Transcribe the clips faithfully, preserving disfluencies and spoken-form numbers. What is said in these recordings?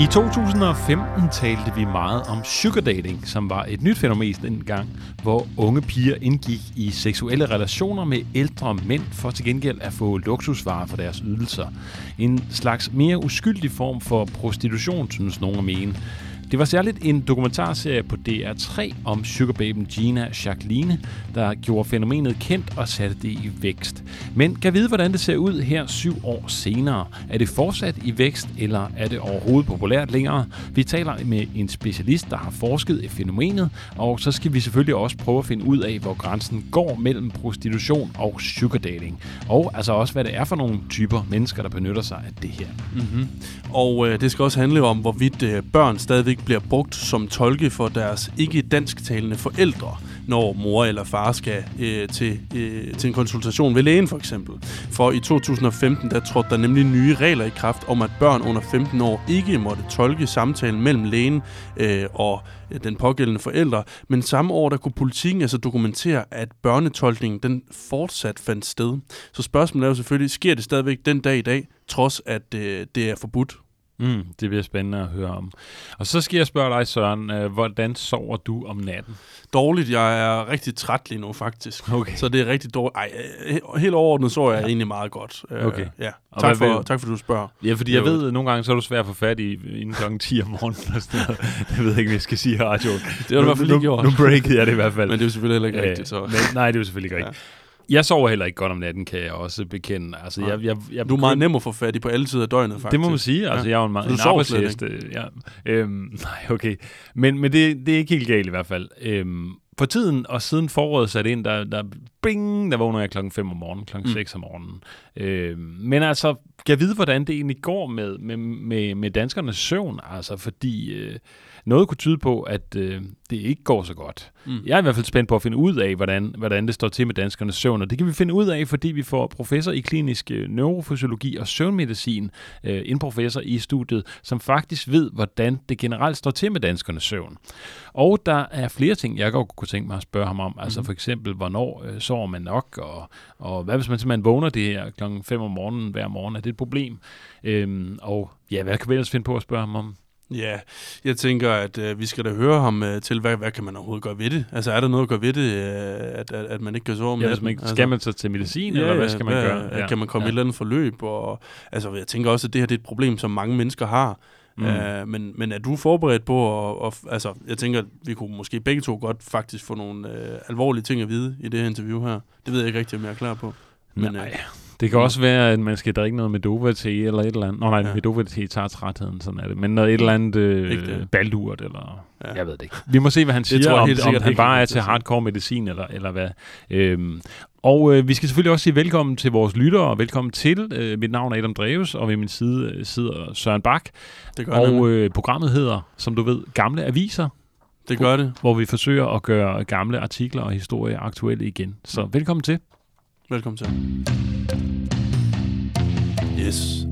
I to tusind og femten talte vi meget om sugardating, som var et nyt fænomen dengang, hvor unge piger indgik i seksuelle relationer med ældre mænd for til gengæld at få luksusvarer for deres ydelser. En slags mere uskyldig form for prostitution, synes nogen at mene. Det var særligt en dokumentarserie på D R tre om sugarbaben Gina Jacqueline, der gjorde fænomenet kendt og satte det i vækst. Men kan vide, hvordan det ser ud her syv år senere? Er det fortsat i vækst, eller er det overhovedet populært længere? Vi taler med en specialist, der har forsket i fænomenet, og så skal vi selvfølgelig også prøve at finde ud af, hvor grænsen går mellem prostitution og sugardating. Og altså også, hvad det er for nogle typer mennesker, der benytter sig af det her. Mm-hmm. Og øh, det skal også handle om, hvorvidt øh, børn stadigvæk bliver brugt som tolke for deres ikke-dansktalende forældre, når mor eller far skal øh, til, øh, til en konsultation ved lægen for eksempel. For i to tusind og femten, der trådte der nemlig nye regler i kraft om, at børn under femten år ikke måtte tolke samtalen mellem lægen øh, og den pågældende forældre, men samme år, der kunne Politiken altså dokumentere, at børnetolkningen den fortsat fandt sted. Så spørgsmålet er jo selvfølgelig, sker det stadigvæk den dag i dag, trods at øh, det er forbudt? Mm, det bliver spændende at høre om. Og så skal jeg spørge dig, Søren, øh, hvordan sover du om natten? Dårligt. Jeg er rigtig træt lige nu, faktisk. Okay. Så det er rigtig dårligt. Ej, he- helt overordnet sover jeg ja. egentlig meget godt. Øh, okay. Ja. Tak, for, vil... tak for, at du spørger. Ja, fordi jeg, jeg ved, at nogle gange så er du svær at få fat i inden klokken ti om morgenen. Og sådan noget. Jeg ved ikke, hvad jeg skal sige her, Arjo. Det var i hvert fald ikke gjort. Nu breakede jeg det i hvert fald. Men det er jo selvfølgelig heller ikke øh, rigtigt. Så. Men, nej, det er jo selvfølgelig ikke ja. rigtigt. Jeg sover heller ikke godt om natten, kan jeg også bekende. Altså, jeg, jeg, jeg, du er meget nem at få fat i på alle sider af døgnet, faktisk. Det må man sige. Altså, ja. Jeg er jo en, en, en arbejdshest. Ja. Øhm, nej, okay. Men, men det, det er ikke helt galt i hvert fald. Øhm, på tiden og siden foråret satte ind, der, der, bing, der vågner jeg klokken fem om morgenen, klokken seks om morgenen. Øhm, men altså, kan jeg vide, hvordan det egentlig går med, med, med, med danskernes søvn? Altså, fordi... Øh, Noget kunne tyde på, at øh, det ikke går så godt. Mm. Jeg er i hvert fald spændt på at finde ud af, hvordan, hvordan det står til med danskernes søvn, og det kan vi finde ud af, fordi vi får professor i klinisk neurofysiologi og søvnmedicin, øh, en professor i studiet, som faktisk ved, hvordan det generelt står til med danskernes søvn. Og der er flere ting, jeg godt kunne tænke mig at spørge ham om, altså mm. for eksempel, hvornår øh, sover man nok, og, og hvad hvis man simpelthen vågner det her klokken fem om morgenen hver morgen, er det et problem? Øhm, og ja, hvad kan vi ellers finde på at spørge ham om? Ja, jeg tænker, at øh, vi skal da høre ham øh, til, hvad, hvad kan man overhovedet gøre ved det? Altså, er der noget at gøre ved det, øh, at, at, at man ikke kan sove om natten? Ja, man, altså, skal man så til medicin, ja, eller hvad skal man hvad, gøre? Ja, kan man komme ja. i et eller andet forløb? Og, altså, jeg tænker også, at det her det er et problem, som mange mennesker har. Mm. Uh, men, men er du forberedt på, og, og, altså, jeg tænker, at vi kunne måske begge to godt faktisk få nogle øh, alvorlige ting at vide i det her interview her. Det ved jeg ikke rigtigt, om jeg er klar på. Men, nej, øh, det kan også være, at man skal drikke noget Medova-te eller et eller andet. Nå nej, ja. Medova-te tager trætheden, sådan er det. Men noget et eller andet øh, baldurt, eller ja. jeg ved det ikke. Vi må se, hvad han siger, tror, om, om han bare er til hardcore medicin, eller, eller hvad. Øhm, og øh, vi skal selvfølgelig også sige velkommen til vores lyttere, og velkommen til. Øh, mit navn er Adam Drewes, og ved min side sidder Søren Bak. Og øh, programmet hedder, som du ved, Gamle Aviser. Det gør det. Hvor vi forsøger at gøre gamle artikler og historier aktuelle igen. Så velkommen til. Velkommen til. Yes.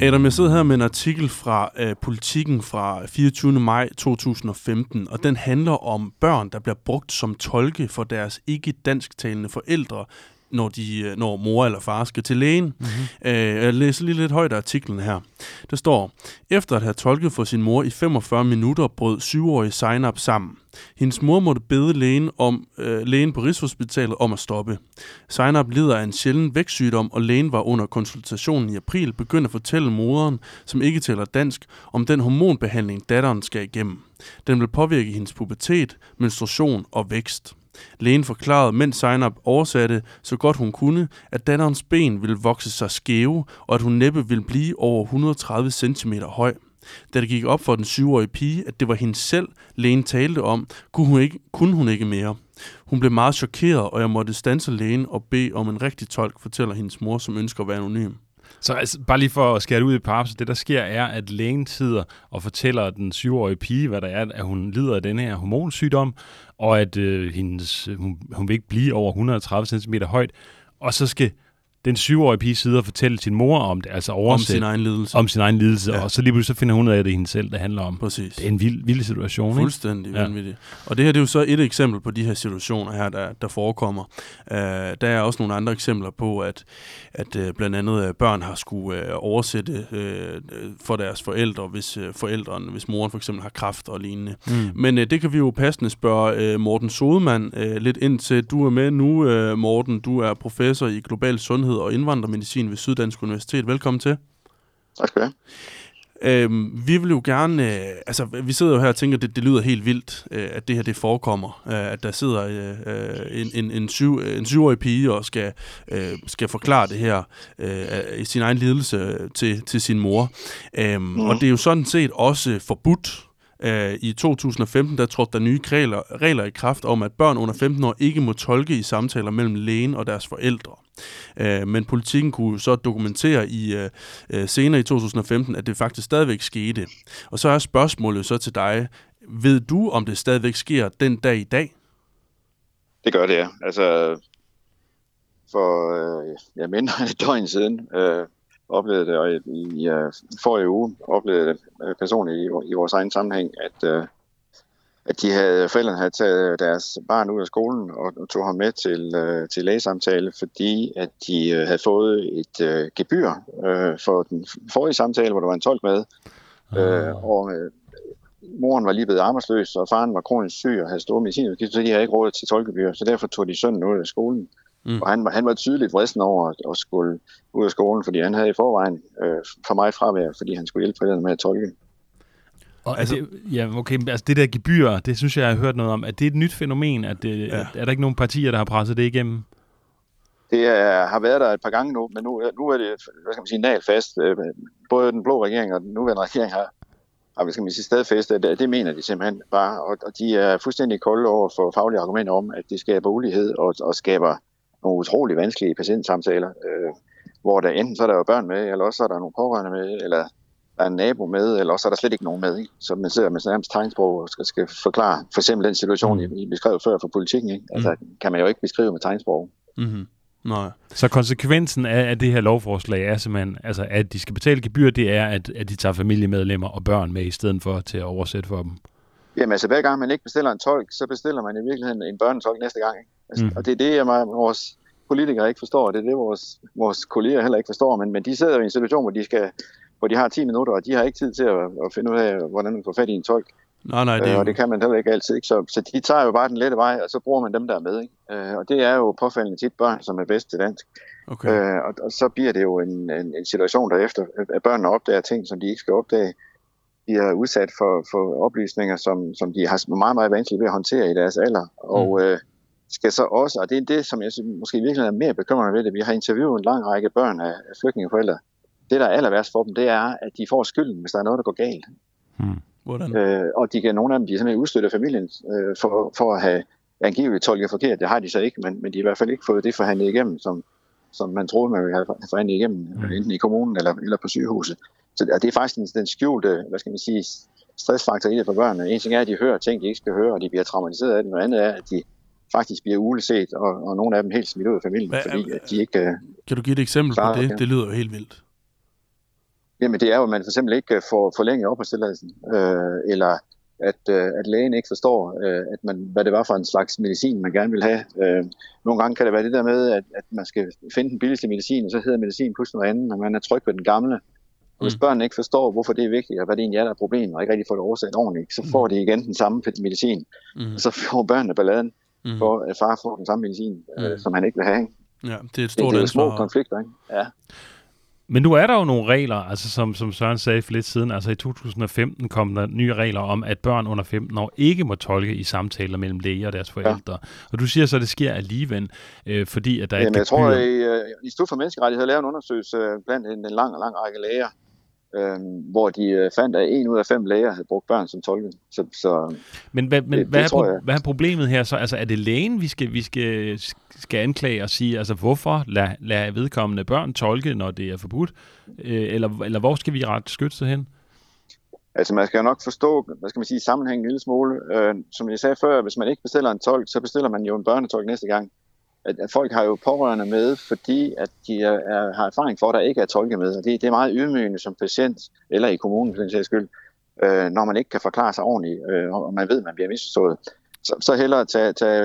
Adam, jeg sidder her med en artikel fra øh, Politiken fra fireogtyvende maj to tusind og femten, og den handler om børn, der bliver brugt som tolke for deres ikke-dansktalende forældre, når, de, når mor eller far skal til lægen. Mm-hmm. Øh, jeg læser lige lidt højt af artiklen her. Der står, efter at have tolket for sin mor i femogfyrre minutter, brød syvårige Sejnab sammen. Hendes mor måtte bede lægen, om, øh, lægen på Rigshospitalet om at stoppe. Sejnab lider af en sjælden vækstsygdom, og lægen var under konsultationen i april begyndt at fortælle moderen, som ikke taler dansk, om den hormonbehandling datteren skal igennem. Den vil påvirke hendes pubertet, menstruation og vækst. Lægen forklarede, mens Sejnab oversatte, så godt hun kunne, at datterens ben ville vokse sig skæve, og at hun næppe ville blive over et hundrede og tredive centimeter høj. Da det gik op for den syvårige pige, at det var hende selv, lægen talte om, kunne hun ikke, kunne hun ikke mere. Hun blev meget chokeret, og jeg måtte standse lægen og bede om en rigtig tolk, fortæller hendes mor, som ønsker at være anonym. Så altså, bare lige for at skære det ud i pap, så det der sker er, at lægen sidder og fortæller den syvårige pige, hvad der er, at hun lider af den her hormonsygdom, og at øh, hendes, hun, hun vil ikke blive over et hundrede og tredive centimeter højt, og så skal den syvårige pige sidder og fortæller sin mor om det, altså over om sin egen lidelse. Om sin egen lidelse, ja. Og så lige pludselig så finder hun ud af, at det er hende selv, der handler om. Præcis. Det er en vild, vild situation, ikke? Fuldstændig vanvittigt. Ja. Og det her, det er jo så et eksempel på de her situationer her, der, der forekommer. Uh, der er også nogle andre eksempler på, at, at uh, blandt andet uh, børn har skulle uh, oversætte uh, for deres forældre, hvis uh, forældrene, hvis moren for eksempel har kræft og lignende. Mm. Men uh, det kan vi jo passende spørge uh, Morten Sodemann uh, lidt ind til. Du er med nu, uh, Morten. Du er professor i global sundhed og indvandrermedicin ved Syddansk Universitet. Velkommen til. Tak skal du have. Øhm, vi vil jo gerne... Øh, altså, vi sidder jo her og tænker, at det, det lyder helt vildt, øh, at det her, det forekommer. Øh, at der sidder øh, en, en, en, syv, en syvårig pige og skal, øh, skal forklare det her øh, i sin egen lidelse til, til sin mor. Øhm, mm. Og det er jo sådan set også forbudt. I to tusind og femten, der trådte der nye regler, regler i kraft om, at børn under femten år ikke må tolke i samtaler mellem lægen og deres forældre. Men Politiken kunne så dokumentere i senere i to tusind og femten, at det faktisk stadigvæk skete. Og så er spørgsmålet så til dig, ved du, om det stadigvæk sker den dag i dag? Det gør det, ja. Altså, for øh, jeg mindre end et døgn siden... Øh oplevede det, og i, i uh, forrige uge oplevede det uh, personligt i, i vores egen sammenhæng, at, uh, at de havde, forældrene havde taget deres barn ud af skolen og, og tog ham med til, uh, til lægesamtale, fordi at de uh, havde fået et uh, gebyr uh, for den forrige samtale, hvor der var en tolk med, uh, og uh, moren var lige blevet arbejdsløs, og faren var kronisk syg og havde store medicinudgifter, så de havde ikke råd til tolkegebyr, så derfor tog de sønnen ud af skolen. Mm. Og han, han var tydeligt vristen over at, at skulle ud af skolen, fordi han havde i forvejen øh, for mig fravær, fordi han skulle hjælpe forældrene med at tolke. Og altså, det, ja, okay, altså det der gebyr, det synes jeg, jeg har hørt noget om. Er det et nyt fænomen? At det, ja. Er der ikke nogen partier, der har presset det igennem? Det er, har været der et par gange nu, men nu, nu er det, hvad skal man sige, nagelfast. Både den blå regering og den nuværende regering har, og vi skal sige stedfæste, det, det mener de simpelthen bare. Og, og de er fuldstændig kolde over for faglige argumenter om, at det skaber ulighed og, og skaber nogle utrolig vanskelige patientsamtaler, øh, hvor der enten så er der jo børn med, eller også så er der nogle pårørende med, eller der er en nabo med, eller også så er der slet ikke nogen med, ikke? Så man sidder med sådan nærmest tegnsprog og skal, skal forklare for eksempel den situation, mm. I beskrev før for Politikken, ikke? Altså mm. kan man jo ikke beskrive med tegnsprog. Mm-hmm. Nej. Så konsekvensen af, af det her lovforslag er simpelthen, altså at de skal betale gebyr, det er, at, at de tager familiemedlemmer og børn med i stedet for til at oversætte for dem. Jamen altså, hver gang man ikke bestiller en tolk, så bestiller man i virkeligheden en børnetolk næste gang, ikke? Altså, mm. Og det er det, jeg, vores politikere ikke forstår, og det er det, vores, vores kolleger heller ikke forstår, men, men de sidder jo i en situation, hvor de, skal, hvor de har ti minutter, og de har ikke tid til at, at finde ud af, hvordan man får fat i en tolk. Nej, nej, det er... Og det kan man heller ikke altid, ikke? Så, så de tager jo bare den lette vej, og så bruger man dem, der er med, ikke? Og det er jo påfaldende tit børn, som er bedst til dansk. Okay. Øh, og, og så bliver det jo en, en, en situation derefter, at børnene opdager ting, som de ikke skal opdage. De er udsat for, for oplysninger, som, som de har meget, meget vanskeligt ved at håndtere i deres alder, og mm. øh, skal så også, og det er det, som jeg måske virkelig er mere bekymrende ved det, vi har interviewet en lang række børn af flygtningeforældre. Det, der er aller værst for dem, det er, at de får skylden, hvis der er noget, der går galt. Hmm. Hvordan? Øh, og de kan, nogle af dem, de er simpelthen udstødt af familien øh, for, for at have angiveligt tolket forkert. Det har de så ikke, men, men de har i hvert fald ikke fået det forhandlet igennem, som, som man troede, man ville have forhandlet igennem, hmm. enten i kommunen eller, eller på sygehuset. Så det, det er faktisk den, den skjulte, hvad skal man sige, stressfaktor i det for børnene. En ting er, at de hører ting, de ikke skal høre, og de bliver traumatiseret af det. Noget andet er, at de faktisk bliver uleset, og, og nogle af dem helt smidt ud af familien, Hva, fordi at de ikke... Uh, kan du give et eksempel på det? Det lyder jo helt vildt. Jamen det er jo, at man for eksempel ikke får forlænget opholdstilladelsen, øh, eller at, øh, at lægen ikke forstår, øh, at man, hvad det var for en slags medicin, man gerne vil have. Øh, nogle gange kan det være det der med, at, at man skal finde den billigste medicin, og så hedder medicin pludselig noget andet, og man er tryg ved den gamle. Og hvis børnene ikke forstår, hvorfor det er vigtigt, og hvad det egentlig er, der er problemet, og ikke rigtig får det oversat ordentligt, så får de igen den samme medicin, mm. og så får børnene balladen. Mm. for at far får den samme medicin, mm. øh, som han ikke vil have. Ikke? Ja, det er et stort det, det er små konflikter, ikke? Ja. Men nu er der jo nogle regler, altså som, som Søren sagde for lidt siden, altså i to tusind og femten kom der nye regler om, at børn under femten år ikke må tolke i samtaler mellem læger og deres forældre. Ja. Og du siger så, at det sker alligevel, øh, fordi at der Jamen, ikke er gebyr. Jeg tror, at Institut for Menneskerettigheder lavede en undersøgelse blandt en, en lang, lang række læger, Øhm, hvor de fandt, at en ud af fem læger havde brugt børn som tolke. Så, så men hvad, men det, hvad, det, er pro- jeg... hvad er problemet her så? Altså, er det lægen, vi skal, vi skal, skal anklage og sige, altså hvorfor lader lad vedkommende børn tolke, når det er forbudt? Øh, eller, eller hvor skal vi rette skytset hen? Altså, man skal jo nok forstå, hvad skal man sige, sammenhængen en lille smule. Øh, som jeg sagde før, hvis man ikke bestiller en tolk, så bestiller man jo en børnetolk næste gang. at folk har jo pårørende med, fordi at de er, er, har erfaring for, at der ikke er tolke med. Og det, det er meget ydmygende som patient, eller i kommunen for den sags skyld, øh, når man ikke kan forklare sig ordentligt, øh, og man ved, at man bliver misforstået. Så, så hellere tage, tage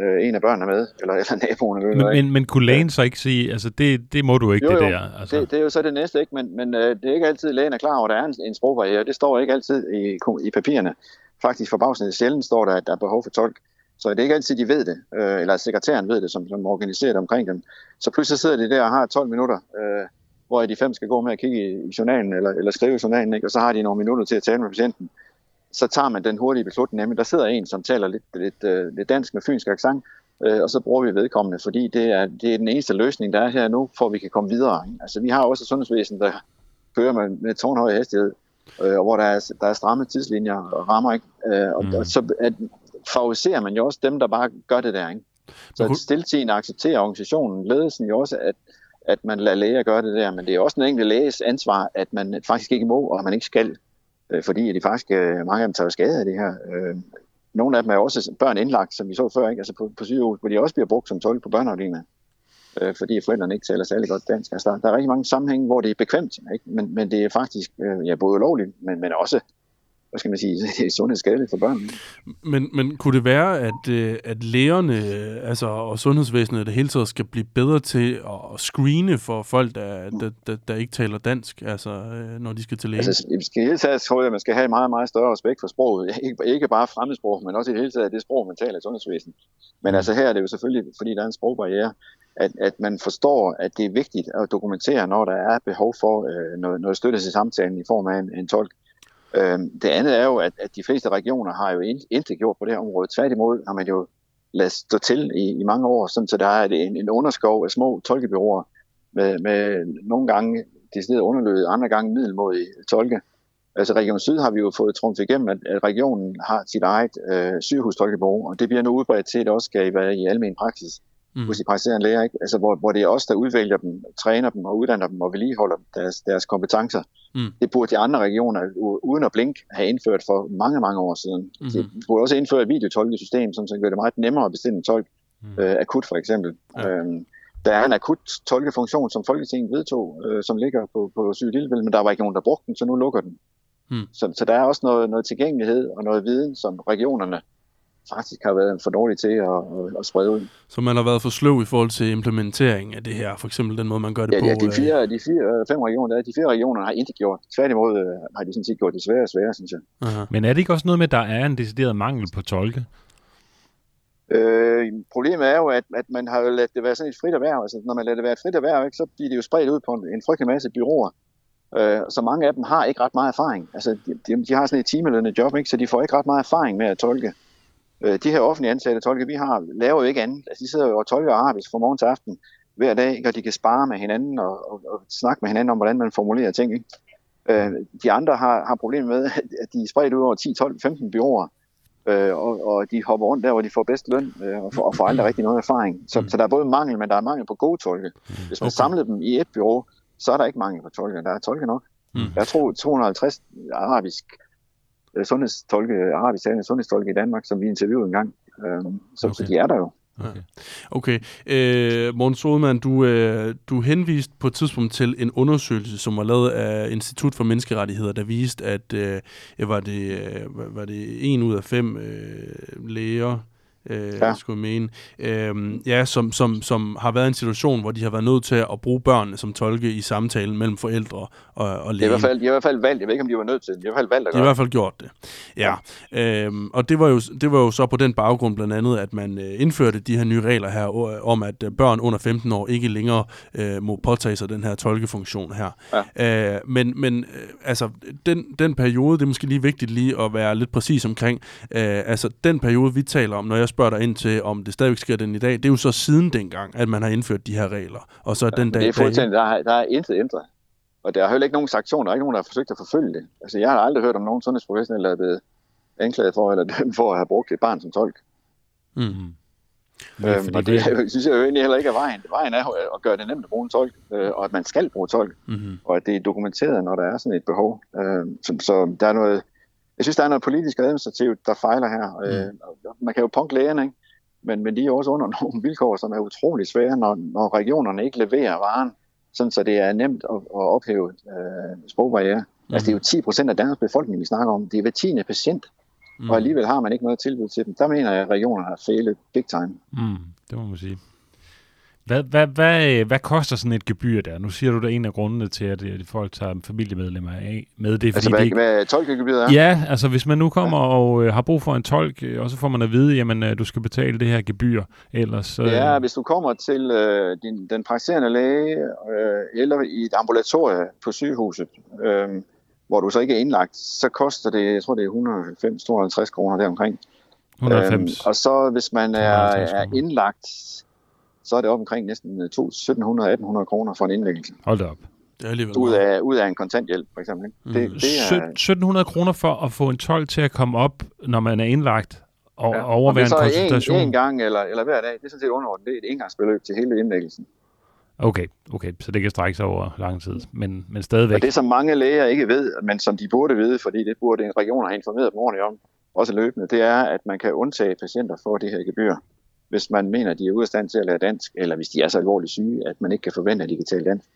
øh, en af børnene med, eller, eller naboerne. Men, men, men kunne lægen så ikke sige, altså det, det må du ikke, jo, jo, det der? Altså. Det, det er jo så det næste, ikke? Men, men øh, det er ikke altid, lægen er klar over, at der er en, en sprogbarriere. Det står ikke altid i, i papirerne. Faktisk forbavsende sjældent står der, at der er behov for tolk. Så det er ikke altid, de ved det, øh, eller sekretæren ved det, som, som organiserer det omkring dem. Så pludselig sidder de der og har tolv minutter, øh, hvor de fem skal gå med at kigge i journalen, eller, eller skrive journalen, ikke? Og så har de nogle minutter til at tale med patienten. Så tager man den hurtige beslutning, nemlig der sidder en, som taler lidt, lidt, øh, lidt dansk med fynsk accent, øh, og så bruger vi vedkommende, fordi det er, det er den eneste løsning, der er her nu, for at vi kan komme videre. Ikke? Altså vi har også et sundhedsvæsen, der kører med, med tårnhøj hastighed, øh, hvor der er, der er stramme tidslinjer og rammer, ikke? Øh, og, mm. og så at, favoriserer man jo også dem, der bare gør det der, ikke? Så at stiltigende accepterer organisationen, ledelsen jo også, at, at man lader læger gøre det der, men det er også den enkelte læges ansvar, at man faktisk ikke må, og man ikke skal, fordi de faktisk, mange af dem tager skade af det her. Nogle af dem er også børn indlagt, som vi så før, ikke? Altså på, på sygehus, hvor de også bliver brugt som tolk på børneafdelingerne, fordi forældrene ikke taler særlig godt dansk. Altså, der er rigtig mange sammenhænge, hvor det er bekvemt, ikke? Men, men det er faktisk ja, både ulovligt, men, men også hvad skal man sige, det er sundhedsskadeligt for børn. Men, men kunne det være, at, at lægerne altså, og sundhedsvæsenet det hele taget skal blive bedre til at screene for folk, der, der, der, der ikke taler dansk, altså, når de skal til lægen? Altså, i det hele taget tror jeg, at man skal have meget, meget større respekt for sproget. Ikke, ikke bare fremmedsprog, men også i det hele taget det sprog, man taler i sundhedsvæsenet. Men mm. altså her er det jo selvfølgelig, fordi der er en sprogbarriere, at, at man forstår, at det er vigtigt at dokumentere, når der er behov for øh, noget, noget støtte til samtalen i form af en, en tolk. Det andet er jo, at, at de fleste regioner har jo intet gjort på det her område. Tværtimod har man jo ladet stå til i, i mange år, sådan, så der er en, en underskov af små tolkebyråer med, med nogle gange decideret underløbet, andre gange middelmådige tolke. Altså Region Syd har vi jo fået trumfet igennem, at, at regionen har sit eget øh, sygehustolkebureau, og det bliver nu udbredt til, at det også skal være i almen praksis hos de praktiserende læger, ikke? Altså, hvor, hvor det er os, der udvælger dem, træner dem og uddanner dem og vedligeholder deres, deres kompetencer. Mm. Det burde de andre regioner, uden at blinke, have indført for mange, mange år siden. Mm. De burde også indføre et videotolkesystem, som gør det meget nemmere at bestille en tolk, mm. øh, akut for eksempel. Ja. Øhm, der er en akut tolkefunktion, som Folketinget vedtog, øh, som ligger på, på Syddansk, men der var ikke nogen, der brugte den, så nu lukker den. Mm. Så, så der er også noget, noget tilgængelighed og noget viden, som regionerne faktisk har været for dårlig til at, at sprede ud. Så man har været for sløv i forhold til implementering af det her, for eksempel den måde, man gør det ja, på? Ja, de, fire, de fire, fem regioner, de fire regioner har intet gjort. Tværtimod har de sådan set gjort det sværere og sværere, synes jeg. Aha. Men er det ikke også noget med, at der er en decideret mangel på tolke? Øh, problemet er jo, at, at man har jo ladt det være sådan et frit erhverv. Altså, når man lader det være et frit erhverv, ikke, så bliver det jo spredt ud på en, en frygtelig masse byråer. Øh, så mange af dem har ikke ret meget erfaring. Altså, de, de har sådan et timelønende job, ikke, så de får ikke ret meget erfaring med at tolke. De her offentlige ansatte tolke, vi har, laver jo ikke andet. Altså, de sidder jo og tolker arabisk fra morgen til aften hver dag, og de kan spare med hinanden og, og, og snakke med hinanden om, hvordan man formulerer ting. Ikke? Øh, de andre har, har problemer med, at de er spredt ud over ti, tolv, femten bureauer, øh, og, og de hopper rundt der, hvor de får bedst løn øh, og, får, og får aldrig rigtig noget erfaring. Så, så der er både mangel, men der er mangel på gode tolke. Hvis man okay. samler dem i et bureau, så er der ikke mangel på tolke. Der er tolke nok. Mm. Jeg tror to hundrede og halvtreds arabisk sundhedstolke, arabisktalende sundhedstolke i Danmark, som vi interviewede en gang. Så, okay. så de er der jo. Okay. okay. Øh, Morten Sodemann, du, øh, du henviste på et tidspunkt til en undersøgelse, som var lavet af Institut for Menneskerettigheder, der viste, at øh, var, det, var det en ud af fem øh, læger, Øh, ja. skulle mene, øh, ja, som, som, som har været i en situation, hvor de har været nødt til at bruge børnene som tolke i samtalen mellem forældre og, og lægen. Det er i hvert fald valgt. Jeg ved ikke, om de var nødt til det. De har i hvert fald valgt at gøre det. De har i hvert fald gjort det. Ja. ja. Øh, og det var, jo, det var jo så på den baggrund blandt andet, at man øh, indførte de her nye regler her, om at børn under femten år ikke længere øh, må påtage sig den her tolkefunktion her. Ja. Øh, men men øh, altså, den, den periode, det er måske lige vigtigt lige at være lidt præcis omkring, øh, altså den periode, vi taler om, når jeg spørger dig ind til, om det stadigvæk sker den i dag. Det er jo så siden dengang, at man har indført de her regler. Og så ja, den dag, det er fuldstændig, der er, der er intet ændret. Og der er heller ikke nogen sanktioner, der er ikke nogen, der har forsøgt at forfølge det. Altså, jeg har aldrig hørt om nogen sundhedsprofessionel, der er blevet anklaget for, eller dømt for at have brugt et barn som tolk. Mm-hmm. Ja, øhm, og det, det jeg, synes jeg jo egentlig heller ikke er vejen. Vejen er at gøre det nemt at bruge en tolk, øh, og at man skal bruge tolk, mm-hmm. og at det er dokumenteret, når der er sådan et behov. Øh, så, så der er noget... Jeg synes, der er noget politisk og administrativt, der fejler her. Mm. Man kan jo punke lægerne, ikke? men, men de er også under nogle vilkår, som er utrolig svære, når, når regionerne ikke leverer varen, sådan så det er nemt at, at ophæve øh, sprogbarriere. Mm. Altså det er jo ti procent af Danmarks befolkning, vi snakker om. Det er hver tiende patient, mm. og alligevel har man ikke noget tilbud til dem. Der mener jeg, at regionerne har fejlet big time. Mm. Det må man sige. Hvad, hvad, hvad, hvad koster sådan et gebyr der? Nu siger du, der er en af grundene til, at folk tager familiemedlemmer af med det. Altså, hvad, det ikke... hvad tolkegebyret er? Ja, altså hvis man nu kommer ja. og har brug for en tolk, og så får man at vide, jamen du skal betale det her gebyr ellers. Øh... Ja, hvis du kommer til øh, din, den praktiserende læge, øh, eller i et ambulatorie på sygehuset, øh, hvor du så ikke er indlagt, så koster det, jeg tror det er et hundrede og halvfems kroner deromkring. et hundrede og halvfems Øh, og så hvis man er, er indlagt, så er det op omkring næsten sytten hundrede til atten hundrede kroner for en indlæggelse. Hold da op. Det er alligevel ud af, ud af en kontanthjælp, for eksempel. Mm. Det, det er... sytten hundrede kroner for at få en tolk til at komme op, når man er indlagt, og ja. overvære en konsultation. En, en gang eller, eller hver dag, det er sådan set underordnet. Det er et engangsbeløb til hele indlæggelsen. Okay, okay, så det kan strække sig over lang tid, men, men stadigvæk. Og det, som mange læger ikke ved, men som de burde vide, fordi det burde en region have informeret dem ordentligt om, også løbende, det er, at man kan undtage patienter for det her gebyr, hvis man mener, at de er ude af stand til at lære dansk, eller hvis de er så alvorligt syge, at man ikke kan forvente, at de kan tale dansk,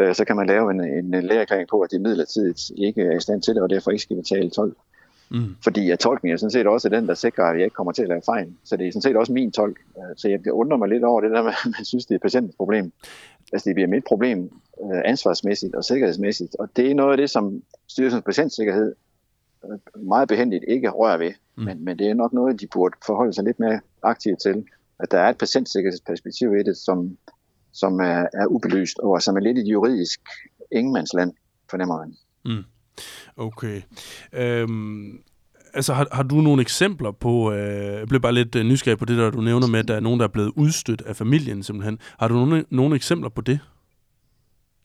øh, så kan man lave en, en lægeerklæring på, at de midlertidigt ikke er i stand til det, og derfor ikke skal betale tolk. Mm. Fordi at tolken er sådan set også den, der sikrer, at jeg ikke kommer til at lave fejl. Så det er sådan set også min tolk. Så jeg undrer mig lidt over det der, at man synes, det er patientens problem. Altså det bliver mit problem ansvarsmæssigt og sikkerhedsmæssigt, og det er noget af det, som Styrelsen for Patientsikkerhed meget behendigt ikke rører ved, mm. men, men det er nok noget, de burde forholde sig lidt mere aktivt til, at der er et patientsikkerhedsperspektiv i det, som, som er, er ubelyst, og som er lidt et juridisk ingenmandsland, fornemmer man. Mm. Okay. Øhm, altså har, har du nogle eksempler på, øh, jeg blev bare lidt nysgerrig på det der, du nævner med, at der er nogen, der er blevet udstødt af familien simpelthen. Har du nogle, nogle eksempler på det?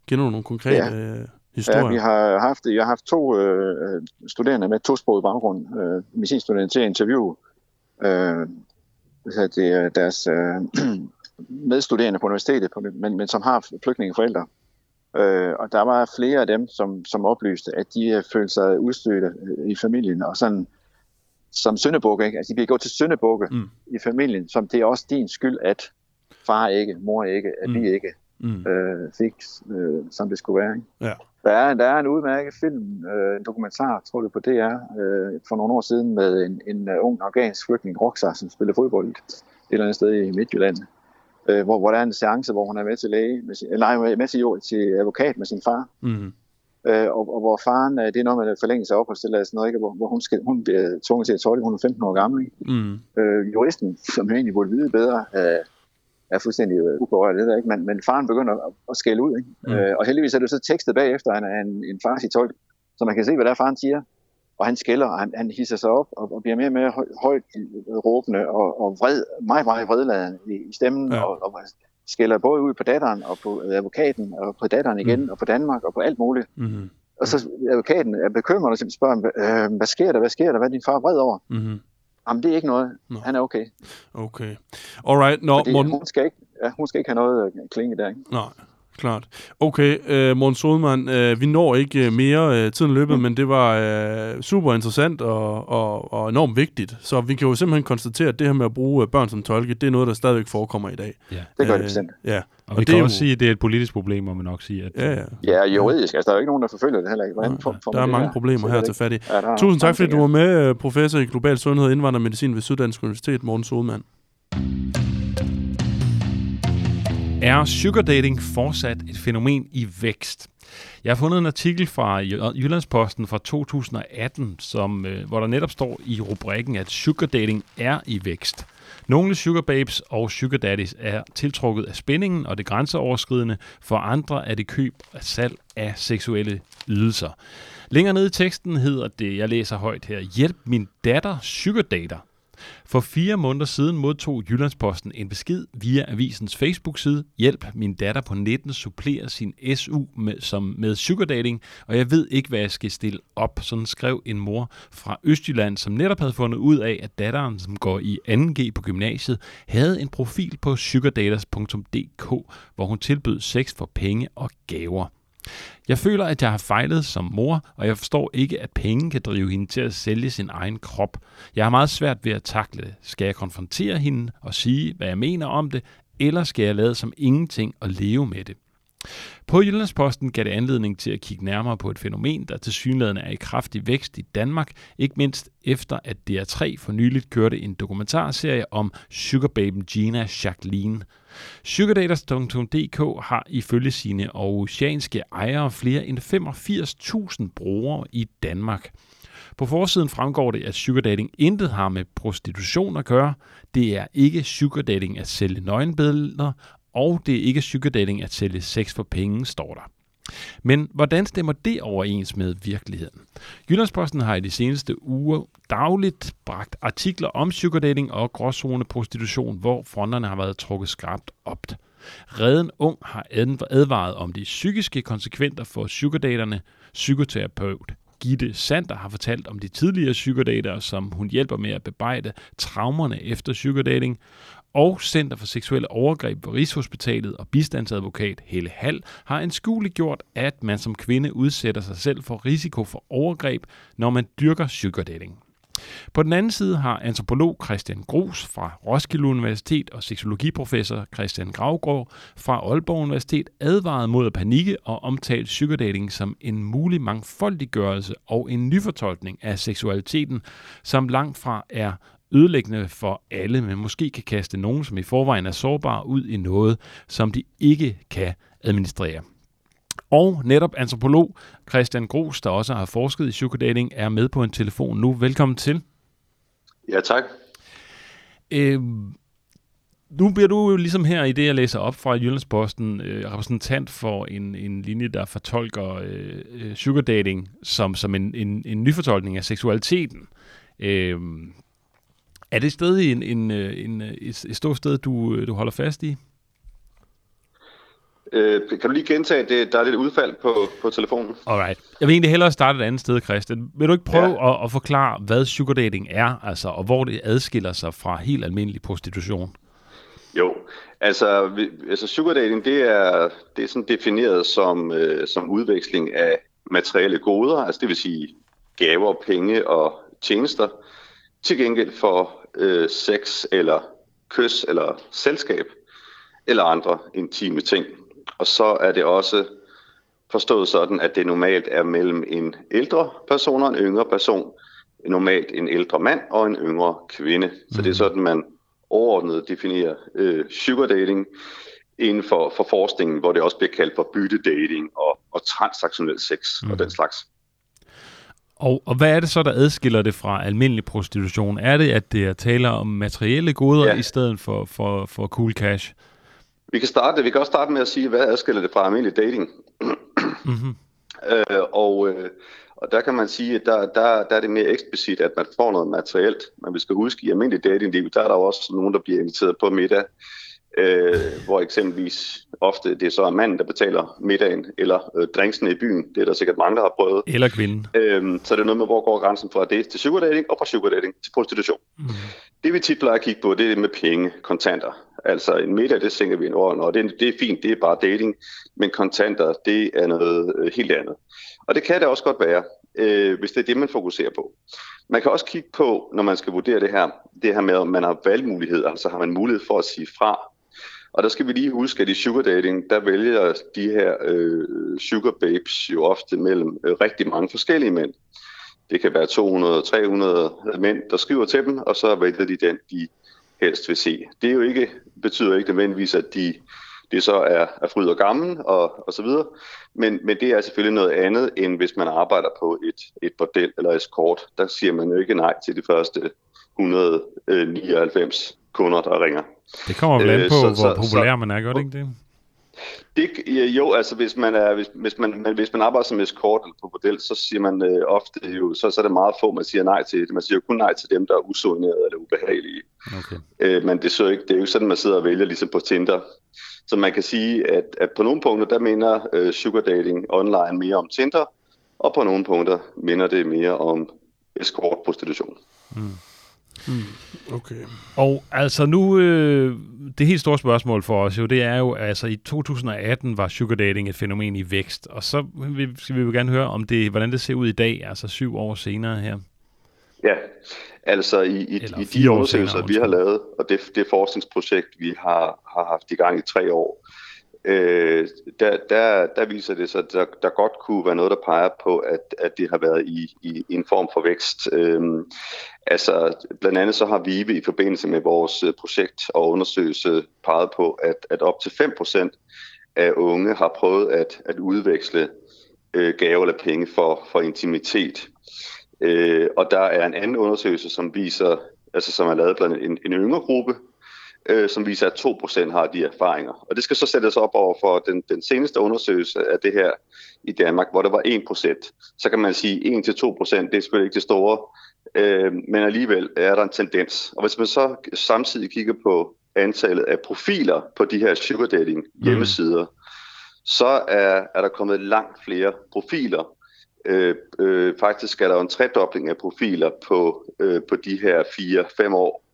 Kender du nogle konkrete... Ja. Historie. Ja, vi har haft, jeg har haft to øh, studerende med tosproget baggrund, øh, medicinstuderende til at interviewe øh, det deres øh, medstuderende på universitetet, men, men som har flygtningeforældre. Øh, og der var flere af dem, som, som oplyste, at de følte sig udstødte i familien, og sådan som syndebukke, ikke? Altså de bliver gået til syndebukke mm. i familien, som det er også din skyld, at far ikke, mor ikke, at mm. vi ikke. Mm. Øh, fik, øh, som det skulle være. Ikke? Ja. Der, er, der er en udmærket film, øh, en dokumentar, tror jeg på D R, øh, for nogle år siden med en, en uh, ung afghansk flygtning, Roksa, som spiller fodbold et eller andet sted i Midtjylland, øh, hvor, hvor der er en seance, hvor hun er med til læge, med sin, nej, med til, jord, til advokat med sin far, mm. øh, og, og hvor faren, det er noget med forlængelse af opholdstilladelsen, altså hvor, hvor hun, skal, hun bliver tvunget til at tolke, hun er femten år gammel. Mm. Øh, juristen, som egentlig burde vide bedre, øh, er fuldstændig uberørt det der, ikke? Men, men faren begynder at, at skælde ud, ikke? Mm. Øh, og heldigvis er det så tekstet bagefter, han er en, en farsi-tolk, så man kan se, hvad der faren siger, og han skælder, og han, han hisser sig op, og, og bliver mere og mere høj, højt råbende, og, og vred, meget, meget vredladen i, i stemmen, ja. og, og skælder både ud på datteren, og på advokaten, og på datteren igen, mm. og på Danmark, og på alt muligt. Mm. Og så advokaten er bekymret og spørger, øh, hvad sker der, hvad sker der, hvad er din far vred over? Mm. Jamen, det er ikke noget. No. Han er okay. Okay. Alright. Nå, Fordi Morten... hun, skal ikke, ja, hun skal ikke have noget klinge der, ikke? Nej, klart. Okay, øh, Morten Sodemann, øh, vi når ikke mere øh, tiden løbet, mm. men det var øh, super interessant og, og, og enormt vigtigt. Så vi kan jo simpelthen konstatere, at det her med at bruge børn som tolke, det er noget, der stadigvæk forekommer i dag. Ja, det gør det bestemt. Øh, ja. Og, og vi det kan jo... også sige, at det er et politisk problem, må man nok sige. At... Ja, ja. ja, juridisk. Altså, der er jo ikke nogen, der forfølger det heller ikke. Ja, for, for der er mange her. problemer her til fat i. Ja, Tusind tak, fordi du var med, professor i global sundhed og indvandrermedicin ved Syddansk Universitet, Morten Sodemann. Er sugardating fortsat et fænomen i vækst? Jeg har fundet en artikel fra Jyllandsposten fra to tusind og atten, som, hvor der netop står i rubrikken, at sugardating er i vækst. Nogle sugarbabes og sugardaddies er tiltrukket af spændingen og det grænseoverskridende, for andre er det køb og salg af seksuelle ydelser. Længere nede i teksten hedder det, jeg læser højt her, hjælp min datter sugardater. For fire måneder siden modtog Jyllandsposten en besked via avisens Facebook-side. Hjælp, min datter på nitten supplerer sin S U med, som, med sugardating, og jeg ved ikke, hvad jeg skal stille op. Sådan skrev en mor fra Østjylland, som netop havde fundet ud af, at datteren, som går i anden G på gymnasiet, havde en profil på sugardaters punktum d k, hvor hun tilbød sex for penge og gaver. Jeg føler, at jeg har fejlet som mor, og jeg forstår ikke, at penge kan drive hende til at sælge sin egen krop. Jeg har meget svært ved at takle det. Skal jeg konfrontere hende og sige, hvad jeg mener om det, eller skal jeg lade som ingenting og leve med det? På Jyllandsposten gav det anledning til at kigge nærmere på et fænomen, der tilsyneladende er i kraftig vækst i Danmark, ikke mindst efter at D R tre for nyligt kørte en dokumentarserie om sugarbaben Gina Jacqueline. sugardaters punktum d k har ifølge sine oceanske ejere flere end femogfirs tusind brugere i Danmark. På forsiden fremgår det, at sugardating intet har med prostitution at gøre. Det er ikke sugardating at sælge nøgenbilleder, og det er ikke sugardating at sælge sex for penge, står der. Men hvordan stemmer det overens med virkeligheden? Jyllandsposten har i de seneste uger dagligt bragt artikler om sugardating og gråzone prostitution, hvor fronterne har været trukket skarpt op. Reden Ung har advaret om de psykiske konsekvenser for sugardaterne. Psykoterapeut Gitte Sander har fortalt om de tidligere sugardatere, som hun hjælper med at bebrejde traumerne efter sugardating. Og Center for Seksuelle Overgreb på Rigshospitalet og bistandsadvokat Helle Hald har anskueliggjort, at man som kvinde udsætter sig selv for risiko for overgreb, når man dyrker sugardating. På den anden side har antropolog Christian Groes fra Roskilde Universitet og seksologiprofessor Christian Graugård fra Aalborg Universitet advaret mod at panikke og omtalt sugardating som en mulig mangfoldiggørelse og en nyfortolkning af seksualiteten, som langt fra er ødelæggende for alle, men måske kan kaste nogen, som i forvejen er sårbare, ud i noget, som de ikke kan administrere. Og netop antropolog Christian Groes, der også har forsket i sugardating, er med på en telefon nu. Velkommen til. Ja, tak. Øhm, nu bliver du jo ligesom her i det, jeg læser op fra Jyllandsposten, øh, repræsentant for en, en linje, der fortolker øh, sugardating som, som en, en, en nyfortolkning af seksualiteten. Øhm, Er det stadig en, en, en, en, et stort sted, du, du holder fast i? Øh, kan du lige gentage det? Der er lidt udfald på, på telefonen. Alright. Jeg vil egentlig hellere starte et andet sted, Christian. Vil du ikke prøve ja. at, at forklare, hvad sugardating er, altså, og hvor det adskiller sig fra helt almindelig prostitution? Jo, altså, vi, altså sugardating, det er, det er sådan defineret som, øh, som udveksling af materielle goder, altså det vil sige gaver, penge og tjenester, til gengæld for øh, sex eller kys eller selskab eller andre intime ting. Og så er det også forstået sådan, at det normalt er mellem en ældre person og en yngre person. Normalt en ældre mand og en yngre kvinde. Mm. Så det er sådan, man overordnet definerer øh, sugardating inden for, for forskningen, hvor det også bliver kaldt for byttedating og, og transaktionel sex mm. og den slags. Og, og hvad er det så, der adskiller det fra almindelig prostitution? Er det, at det er taler om materielle goder ja. i stedet for, for, for cool cash? Vi kan starte, vi kan også starte med at sige, hvad adskiller det fra almindelig dating? Mm-hmm. øh, og, øh, og der kan man sige, at der, der, der er det mere eksplicit, at man får noget materielt. Men vi skal huske, at i almindelig dating, der er der også nogen, der bliver inviteret på middag. Øh, hvor eksempelvis ofte det er så manden, der betaler middagen, eller øh, drinksene i byen. Det er der sikkert mange, der har prøvet. Eller kvinden. Øh, så det er noget med, hvor går grænsen fra det til sugardating, og fra sugardating til prostitution. Mm. Det vi tit plejer at kigge på, det er det med penge, kontanter. Altså en middag, det sænker vi en år, og det, det er fint, det er bare dating, men kontanter, det er noget øh, helt andet. Og det kan det også godt være, øh, hvis det er det, man fokuserer på. Man kan også kigge på, når man skal vurdere det her, det her med, om man har valgmulighed, altså har man mulighed for at sige fra. Og der skal vi lige huske, at i sugardating, der vælger de her øh, sugarbabes jo ofte mellem øh, rigtig mange forskellige mænd. Det kan være to hundrede til tre hundrede mænd, der skriver til dem, og så vælger de den, de helst vil se. Det er jo ikke, betyder ikke nødvendigvis, at de, det så er, er fryd og gammel og, og så videre, men, men det er selvfølgelig noget andet, end hvis man arbejder på et, et bordel eller eskort. Der siger man jo ikke nej til de første et hundrede og nioghalvfems kunder, der ringer. Det kommer vel an på, øh, så, hvor populær så, man er, gør det ikke det? det jo, altså hvis man, er, hvis, hvis, man, hvis man arbejder som eskort eller på bordel, så siger man øh, ofte jo, så, så er det meget få, man siger nej til. Man siger jo kun nej til dem, der er usonerede eller ubehagelige. Okay. Øh, men det, så ikke, det er jo ikke sådan, man sidder og vælger ligesom på Tinder. Så man kan sige, at, at på nogle punkter, der minder øh, sugardating online mere om Tinder, og på nogle punkter minder det mere om eskort prostitution. Mm. Mm, okay. Og altså nu, øh, det helt store spørgsmål for os jo, det er jo, altså i to tusind og atten var sugardating et fænomen i vækst, og så skal vi jo gerne høre, om det, hvordan det ser ud i dag, altså syv år senere her. Ja, altså i, i, i de undersøgelser, vi har lavet, og det, det forskningsprojekt, vi har, har haft i gang i tre år, øh, der, der, der viser det sig, at der, der godt kunne være noget, der peger på, at, at det har været i, i, i en form for vækst. Øh, altså blandt andet så har VIVE i forbindelse med vores projekt og undersøgelse peget på, at, at op til fem procent af unge har prøvet at, at udveksle øh, gaver eller penge for, for intimitet. Øh, og der er en anden undersøgelse, som viser, altså som er lavet blandt en, en yngre gruppe, øh, som viser, at to procent har de erfaringer. Og det skal så sættes op over for den, den seneste undersøgelse af det her i Danmark, hvor der var en procent. Så kan man sige, en til to procent, det er selvfølgelig ikke det store, øh, men alligevel er der en tendens. Og hvis man så samtidig kigger på antallet af profiler på de her sugardating hjemmesider, mm. så er, er der kommet langt flere profiler. Øh, øh, faktisk er der en tredobling af profiler på, øh, på de her fire fem år.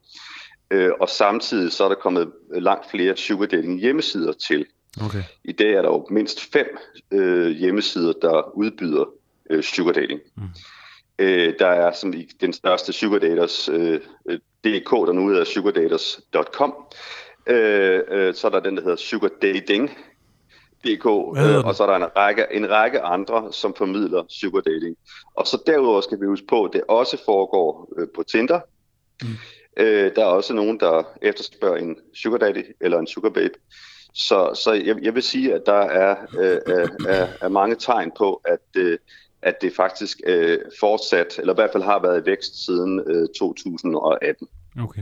Øh, og samtidig så er der kommet langt flere sugardating hjemmesider til. Okay. I dag er der jo mindst fem øh, hjemmesider, der udbyder øh, sugardating. Mm. Øh, der er som i den største sugardaters punktum d k, øh, der nu hedder sugardaters punktum com. Øh, øh, så er der den, der hedder sugardating punktum d k. D K, øh, og så er der en række, en række andre, som formidler sugardating. Og så derudover skal vi huske på, at det også foregår øh, på Tinder. Mm. Øh, der er også nogen, der efterspørger en sugardaddy eller en sugarbabe. Så, så jeg, jeg vil sige, at der er, øh, er, er, er mange tegn på, at, øh, at det faktisk øh, fortsat, eller i hvert fald har været i vækst siden øh, to tusind og atten. Okay.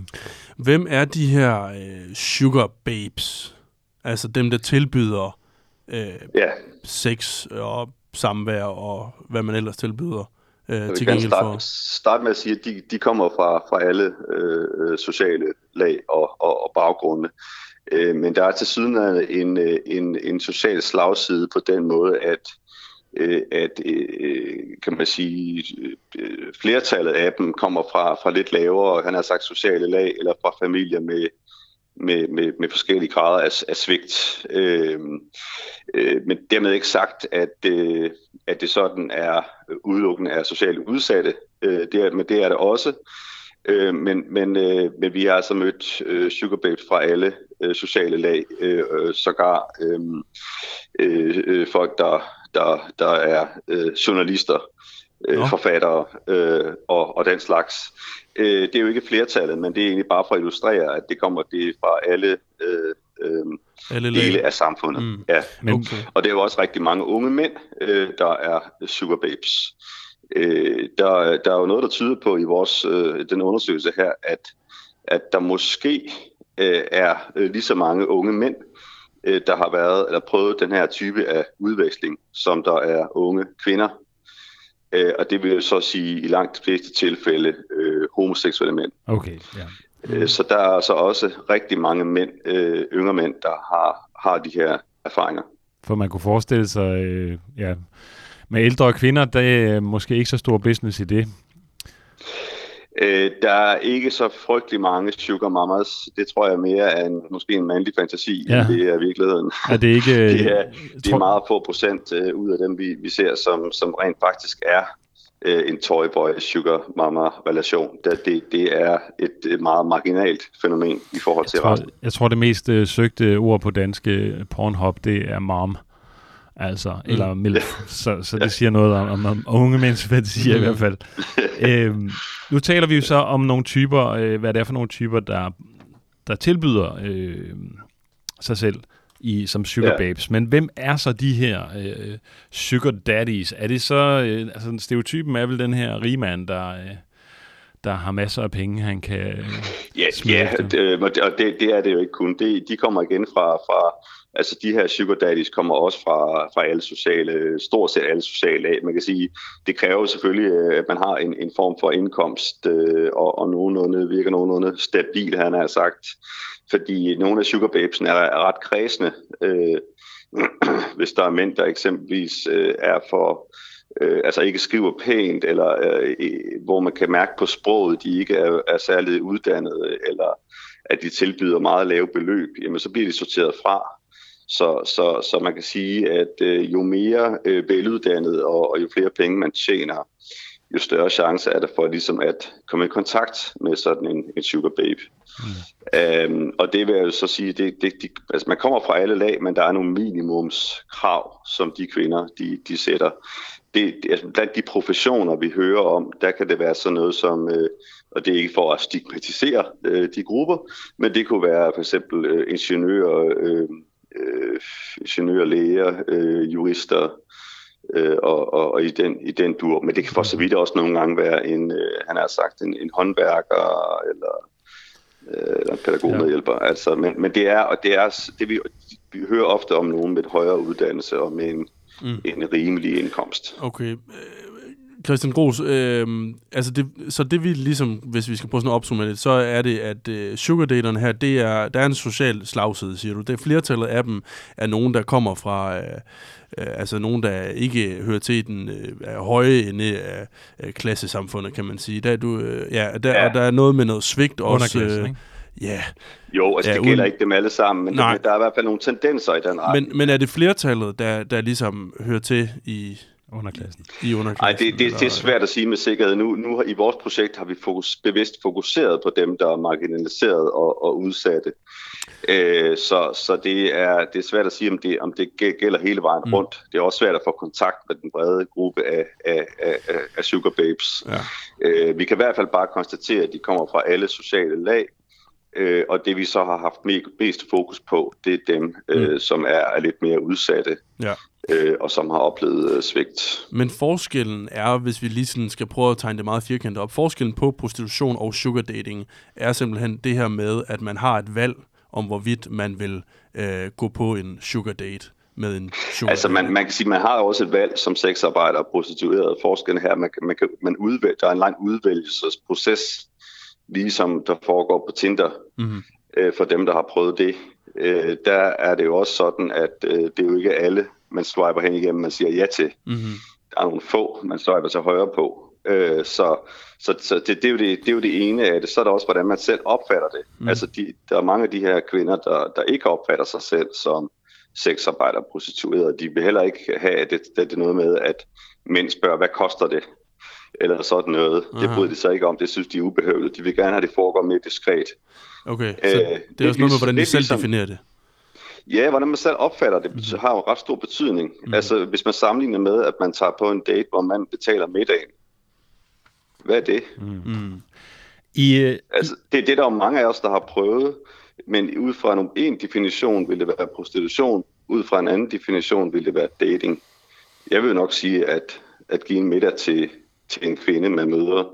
Hvem er de her øh, sugarbabes? Altså dem, der tilbyder Øh, yeah. sex og samvær og hvad man ellers tilbyder øh, til gengæld starte, for. Starte med at sige, at de, de kommer fra, fra alle øh, sociale lag og, og, og baggrunde. Øh, men der er til sydenlandet en, en, en social slagside på den måde, at, øh, at øh, kan man sige, øh, flertallet af dem kommer fra, fra lidt lavere, han har sagt sociale lag, eller fra familier med Med, med, med forskellige grader af, af svigt. Øh, øh, men dermed ikke sagt, at, øh, at det sådan er udelukkende af socialt udsatte. Øh, det er, men det er det også. Øh, men, men, øh, men vi har altså mødt øh, sugarbabes fra alle øh, sociale lag. Øh, øh, sågar øh, øh, folk, der, der, der er øh, journalister, øh, ja. forfattere øh, og, og den slags. Det er jo ikke flertallet, men det er egentlig bare for at illustrere, at det kommer det fra alle, øh, øh, alle dele af samfundet. Mm. Ja. Okay. Og det er jo også rigtig mange unge mænd, øh, der er sugarbabes. Øh, der, der er jo noget, der tyder på i vores øh, den undersøgelse her, at, at der måske øh, er lige så mange unge mænd, øh, der har været eller prøvet den her type af udveksling, som der er unge kvinder. Og det vil jeg så sige i langt de fleste tilfælde øh, homoseksuelle mænd. Okay, ja. Mm. Så der er altså også rigtig mange mænd, øh, yngre mænd, der har, har de her erfaringer. For man kunne forestille sig, øh, ja, med ældre kvinder, der er måske ikke så stor business i det. Øh, der er ikke så frygtelig mange sugar mamas. Det tror jeg mere er en, måske en mandlig fantasi, ja. end det er virkeligheden. Er det ikke, det, er, det er meget få procent øh, ud af dem, vi, vi ser, som, som rent faktisk er øh, en toyboy-sugar-mama-relation. Det, det er et meget marginalt fænomen i forhold til resten. Jeg tror, det mest øh, søgte ord på danske Pornhub, det er mom. Altså, eller milf, så, så det siger noget om, om unge mennesker, hvad det siger i hvert fald. Øhm, nu taler vi jo så om nogle typer, øh, hvad det er for nogle typer, der, der tilbyder øh, sig selv i, som sugarbabes. Ja. Men hvem er så de her øh, sugardaddies? Er det så, øh, altså stereotypen er vel den her rige mand, der... Øh, der har masser af penge, han kan øh, yeah, smide yeah, efter. Ja, og det, det er det jo ikke kun. Det, de kommer igen fra, fra, altså de her sugardaddies kommer også fra, fra alle sociale, stort set alle sociale lag. Man kan sige, det kræver selvfølgelig, at man har en, en form for indkomst, øh, og, og nogenlunde virker nogenlunde stabil, han har sagt. Fordi nogle af sugarbabesen er, er ret kredsende. Øh, hvis der er mænd, der eksempelvis øh, er for... øh, altså ikke skriver pænt, eller øh, hvor man kan mærke på sproget, de ikke er, er særligt uddannede, eller at de tilbyder meget lave beløb, jamen så bliver de sorteret fra. Så, så, så man kan sige, at øh, jo mere øh, veluddannet og, og jo flere penge man tjener, jo større chance er der for ligesom at komme i kontakt med sådan en, en sugar babe. Mm. Um, og det vil jeg jo så sige, det, det, de, altså man kommer fra alle lag, men der er nogle minimumskrav, som de kvinder de, de sætter. Det, det, altså blandt de professioner, vi hører om, der kan det være sådan noget som, øh, og det er ikke for at stigmatisere øh, de grupper, men det kunne være for eksempel øh, ingeniører, øh, øh, ingeniører, læger, øh, jurister, Øh, og, og, og i den i den dur, men det kan for så vidt også nogle gange være en øh, han har sagt en, en håndværker eller, øh, eller en pædagogmedhjælper. Ja. Altså, men, men det er og det er det vi vi hører ofte om nogen med et højere uddannelse og med en mm. en rimelig indkomst. Okay. Christian Groes, øh, altså det, så det vi ligesom, hvis vi skal prøve sådan at opsummere lidt, så er det, at øh, sugardaterne her, det er, der er en social slagside, siger du. Det flertallet af dem er nogen, der kommer fra, øh, øh, altså nogen, der ikke hører til den øh, høje ende af øh, klassesamfundet, kan man sige. Der er, du, øh, ja, der, ja. Og der er noget med noget svigt også. Øh, ja. Jo, altså ja, det gælder uden... ikke dem alle sammen, men der, der er i hvert fald nogle tendenser i den retning. Men, men er det flertallet, der, der ligesom hører til i... underklassen. I underklassen. Ej, det, det, det er svært at sige med sikkerhed. Nu, nu i vores projekt har vi fokus, bevidst fokuseret på dem, der er marginaliseret og, og udsatte. Øh, så så det, er, det er svært at sige, om det, om det gælder hele vejen mm. rundt. Det er også svært at få kontakt med den brede gruppe af, af, af, af sugar babes. Ja. Øh, vi kan i hvert fald bare konstatere, at de kommer fra alle sociale lag. Øh, og det vi så har haft me- mest fokus på, det er dem, mm. øh, som er, er lidt mere udsatte. Ja. Øh, og som har oplevet øh, svigt. Men forskellen er, hvis vi lige sådan skal prøve at tegne det meget firkantet op, forskellen på prostitution og sugardating er simpelthen det her med, at man har et valg om, hvorvidt man vil øh, gå på en sugardate med en sugar. Altså man, man kan sige, man har også et valg som sexarbejder og prostitueret. Forskellen her, man, man, kan, man udvælger, der er en lang udvælgelsesproces, ligesom der foregår på Tinder, mm-hmm. øh, for dem, der har prøvet det. Øh, der er det jo også sådan, at øh, det er jo ikke alle, man swiper hen igennem, man siger ja til. Mm-hmm. Der er nogle få, man swiper sig højere på. Øh, så så, så det, det, er jo det, det er jo det ene af det. Så er det også, hvordan man selv opfatter det. Mm. Altså, de, der er mange af de her kvinder, der, der ikke opfatter sig selv som sexarbejdere og prostituerede. De vil heller ikke have, at det, det er noget med, at mænd spørger, hvad koster det? Eller sådan noget. Aha. Det bryder de sig ikke om. Det synes de er ubehøveligt. De vil gerne have, det foregår mere diskret. Okay, øh, så det er det også noget med, hvordan de selv ligesom, definerer det. Ja, hvordan man selv opfatter det, har jo ret stor betydning. Mm. Altså, hvis man sammenligner med, at man tager på en date, hvor man betaler middagen. Hvad er det? Mm. I, uh... altså, det er det, der er mange af os, der har prøvet. Men ud fra en definition vil det være prostitution. Ud fra en anden definition vil det være dating. Jeg vil nok sige, at at give en middag til, til en kvinde, man møder,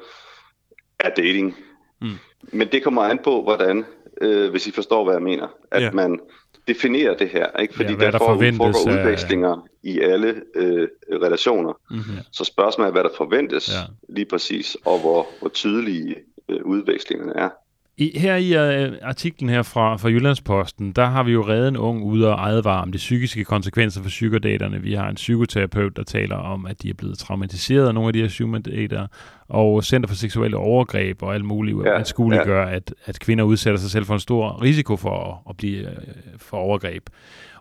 er dating. Mm. Men det kommer an på, hvordan, øh, hvis I forstår, hvad jeg mener, at yeah. man... definere det her, ikke? Fordi ja, der, der foregår udvekslinger af... i alle øh, relationer. Mm-hmm. Så spørgsmålet er, hvad der forventes ja. lige præcis, og hvor, hvor tydelige øh, udvekslingerne er. I, her i øh, artiklen her fra, fra Jyllandsposten, der har vi jo Reden Ung ude og advare om de psykiske konsekvenser for sugardaterne. Vi har en psykoterapeut, der taler om, at de er blevet traumatiseret af nogle af de her sugardater, og Center for Seksuelle Overgreb og alt muligt, ja, at skuliggør, ja. at, at kvinder udsætter sig selv for en stor risiko for at, at blive øh, for overgreb.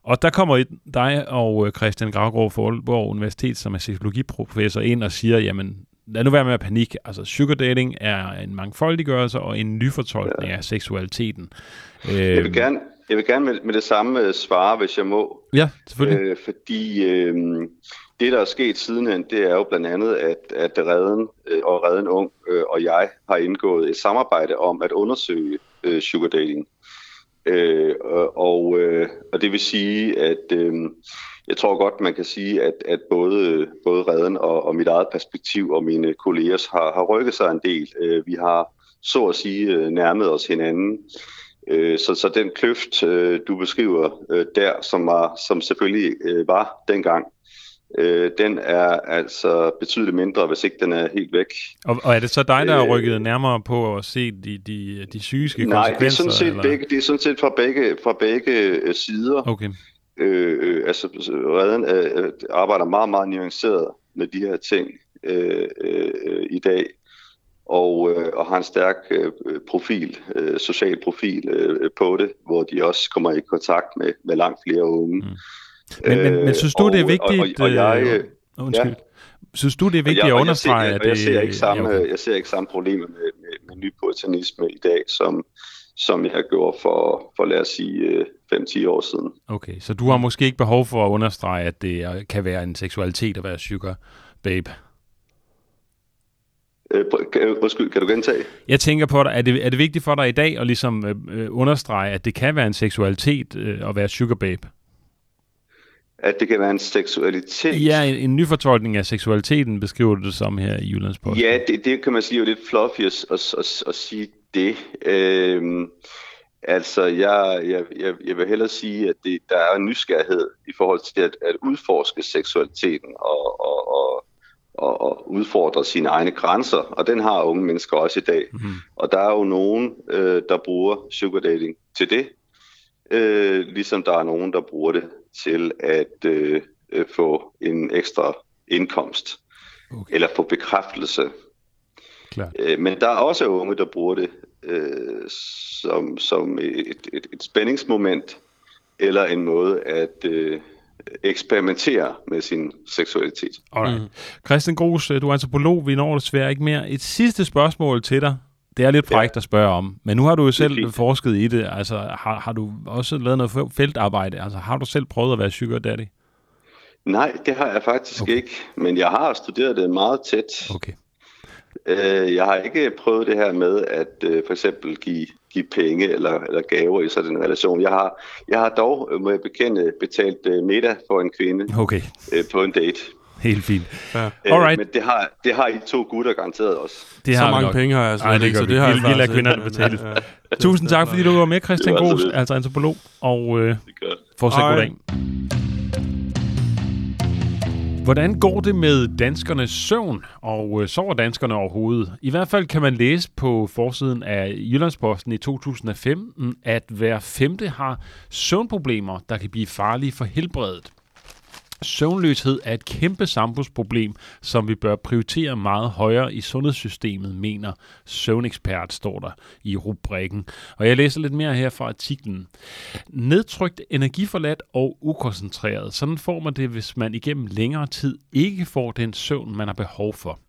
Og der kommer dig og Christian Graugård fra Aalborg Universitet, som er seksologiprofessor, ind og siger, jamen, lad nu være med at panik. Altså, sugardating er en mangfoldiggørelse og en nyfortolkning ja. af seksualiteten. Jeg vil gerne, jeg vil gerne med, med det samme svare, hvis jeg må. Ja, selvfølgelig. Øh, fordi øh, det, der er sket sidenhen, det er jo blandt andet, at, at Reden øh, og Reden Ung øh, og jeg har indgået et samarbejde om at undersøge øh, sugardating. Øh, og, øh, og det vil sige, at øh, jeg tror godt, man kan sige, at, at både, både Reden og, og mit eget perspektiv og mine kollegers har, har rykket sig en del. Øh, vi har så at sige nærmet os hinanden. Øh, så, så den kløft, øh, du beskriver øh, der, som, var, som selvfølgelig øh, var dengang, øh, den er altså betydeligt mindre, hvis ikke den er helt væk. Og, og er det så dig, der har rykket øh, nærmere på at se de, de, de psykiske nej, konsekvenser? Nej, det, det er sådan set fra begge, fra begge sider. Okay. Øh, altså Reden øh, arbejder meget, meget nuanceret med de her ting øh, øh, i dag, og, øh, og har en stærk øh, profil, øh, social profil øh, på det, hvor de også kommer i kontakt med, med langt flere unge. Mm. Men, øh, men, men synes du, og, det er vigtigt... Og, og, og jeg, øh, undskyld. Ja. Synes du, det er vigtigt jeg, at understrege, jeg ser, at det... Jeg ser ikke samme, ja, okay. jeg ser ikke samme problemer med, med, med nypuritanisme i dag, som... som jeg gjorde for, for lad os sige, fem til ti år siden. Okay, så du har måske ikke behov for at understrege, at det kan være en seksualitet at være sugar babe? Øh, undskyld, kan du gentage? Jeg tænker på dig, er det, er det vigtigt for dig i dag at ligesom øh, understrege, at det kan være en seksualitet øh, at være sugar babe? At det kan være en seksualitet. Ja, en, en ny fortolkning af seksualiteten beskriver du det som her i Jyllandsposten. Ja, det, det kan man sige er lidt fluffy at, at, at, at sige det. Øhm, altså, jeg, jeg, jeg vil hellere sige, at det, der er en nysgerrighed i forhold til at, at udforske seksualiteten og, og, og, og, og udfordre sine egne grænser. Og den har unge mennesker også i dag. Mm-hmm. Og der er jo nogen, øh, der bruger sugardating til det. Øh, ligesom der er nogen, der bruger det til at øh, øh, få en ekstra indkomst, okay, eller få bekræftelse. Øh, men der er også unge, der bruger det øh, som, som et, et, et spændingsmoment, eller en måde at øh, eksperimentere med sin seksualitet. Alright. Mm. Christian Groes, du er antropolog, vi når desværre ikke mere. Et sidste spørgsmål til dig. Det er lidt frækt at spørge om, men nu har du jo selv forsket i det. Altså, har, har du også lavet noget feltarbejde? Altså, har du selv prøvet at være sugar daddy? Nej, det har jeg faktisk okay. ikke, men jeg har studeret det meget tæt. Okay. Øh, jeg har ikke prøvet det her med at øh, for eksempel give, give penge eller, eller gaver i sådan en relation. Jeg har, jeg har dog, må jeg bekende, betalt øh, middag for en kvinde okay. øh, på en date. Helt fint. Ja. Alright. Men det har, det har I to gutter garanteret også. Det har så mange nok. Penge har jeg altså. Ej, det gør så vi. Det har vi, vi lader kvinderne betale. Ja, ja. Tusind tak, fordi du var med, Christian Groes, altså antropolog. Og øh, fortsæt god dag. Hvordan går det med danskernes søvn, og øh, sover danskerne overhovedet? I hvert fald kan man læse på forsiden af Jyllandsposten i to tusind og femten, at hver femte har søvnproblemer, der kan blive farlige for helbredet. Søvnløshed er et kæmpe samfundsproblem, som vi bør prioritere meget højere i sundhedssystemet, mener søvnekspert, står der i rubrikken. Og jeg læser lidt mere her fra artiklen. Nedtrykt, energiforladt og ukoncentreret. Sådan får man det, hvis man igennem længere tid ikke får den søvn, man har behov for.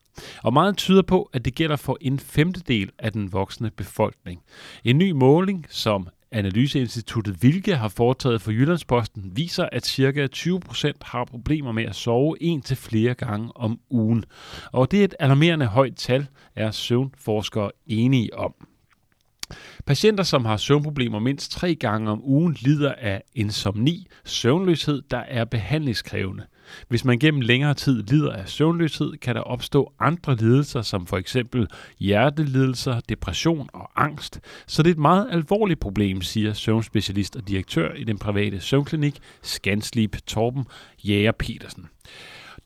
Og meget tyder på, at det gælder for en femtedel af den voksne befolkning. En ny måling, som Analyseinstituttet V I V E har foretaget for Jyllandsposten, viser, at ca. tyve procent har problemer med at sove en til flere gange om ugen. Og det er et alarmerende højt tal, er søvnforskere enige om. Patienter, som har søvnproblemer mindst tre gange om ugen, lider af insomni, søvnløshed, der er behandlingskrævende. Hvis man gennem længere tid lider af søvnløshed, kan der opstå andre lidelser, som for eksempel hjertelidelser, depression og angst. Så det er et meget alvorligt problem, siger søvnspecialist og direktør i den private søvnklinik ScanSleep, Torben Jæger Petersen.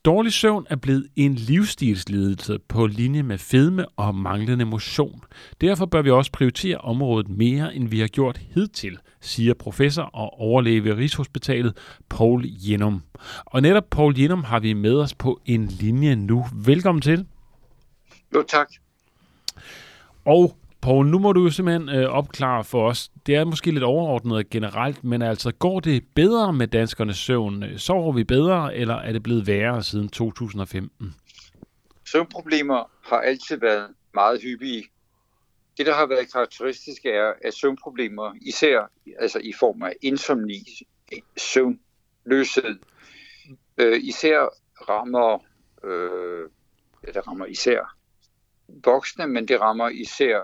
Dårlig søvn er blevet en livsstilslidelse på linje med fedme og manglende motion. Derfor bør vi også prioritere området mere, end vi har gjort hidtil, siger professor og overlæge ved Rigshospitalet Poul Jennum. Og netop Poul Jennum har vi med os på en linje nu. Velkommen til. Jo, tak. Og Poul, nu må du jo simpelthen øh, opklare for os. Det er måske lidt overordnet generelt, men altså, går det bedre med danskernes søvn? Sover vi bedre, eller er det blevet værre siden to tusind og femten? Søvnproblemer har altid været meget hyppige. Det, der har været karakteristisk, er, at søvnproblemer, især altså i form af insomni, søvnløshed, øh, især rammer, øh, det rammer især voksne, men det rammer især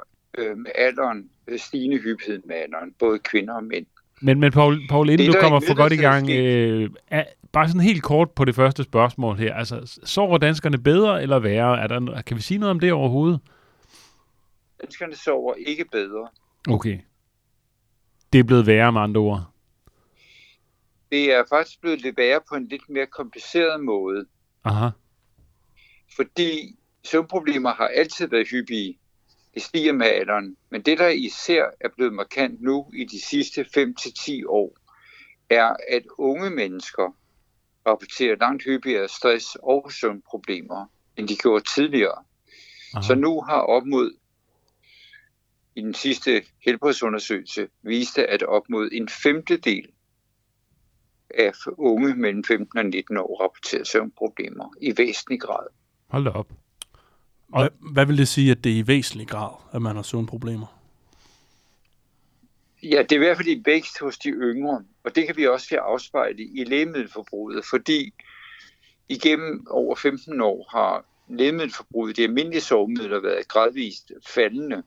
med alderen, stigende hyppighed med alderen, både kvinder og mænd. Men, men Poul, Poul, inden det, du kommer for godt i gang, øh, er, bare sådan helt kort på det første spørgsmål her. Altså, sover danskerne bedre eller værre? Er der, kan vi sige noget om det overhovedet? Danskerne sover ikke bedre. Okay. Det er blevet værre med andre ord. Det er faktisk blevet lidt værre på en lidt mere kompliceret måde. Aha. Fordi søvnproblemer har altid været hyppige. Det stiger med alderen, men det, der især er blevet markant nu i de sidste fem til ti år, er, at unge mennesker rapporterer langt hyppigere stress og søvnproblemer, end de gjorde tidligere. Aha. Så nu har op mod, i den sidste helbredsundersøgelse, viste, at op mod en femtedel af unge mellem femten og nitten år rapporterer søvnproblemer i væsentlig grad. Hold da op. Og hvad vil det sige, at det er i væsentlig grad, at man har søvnproblemer? Ja, det er i hvert fald i vækst hos de yngre, og det kan vi også være afspejlet i lægemiddelforbruget, fordi igennem over femten år har lægemiddelforbruget, de almindelige sovemidler, været gradvist faldende.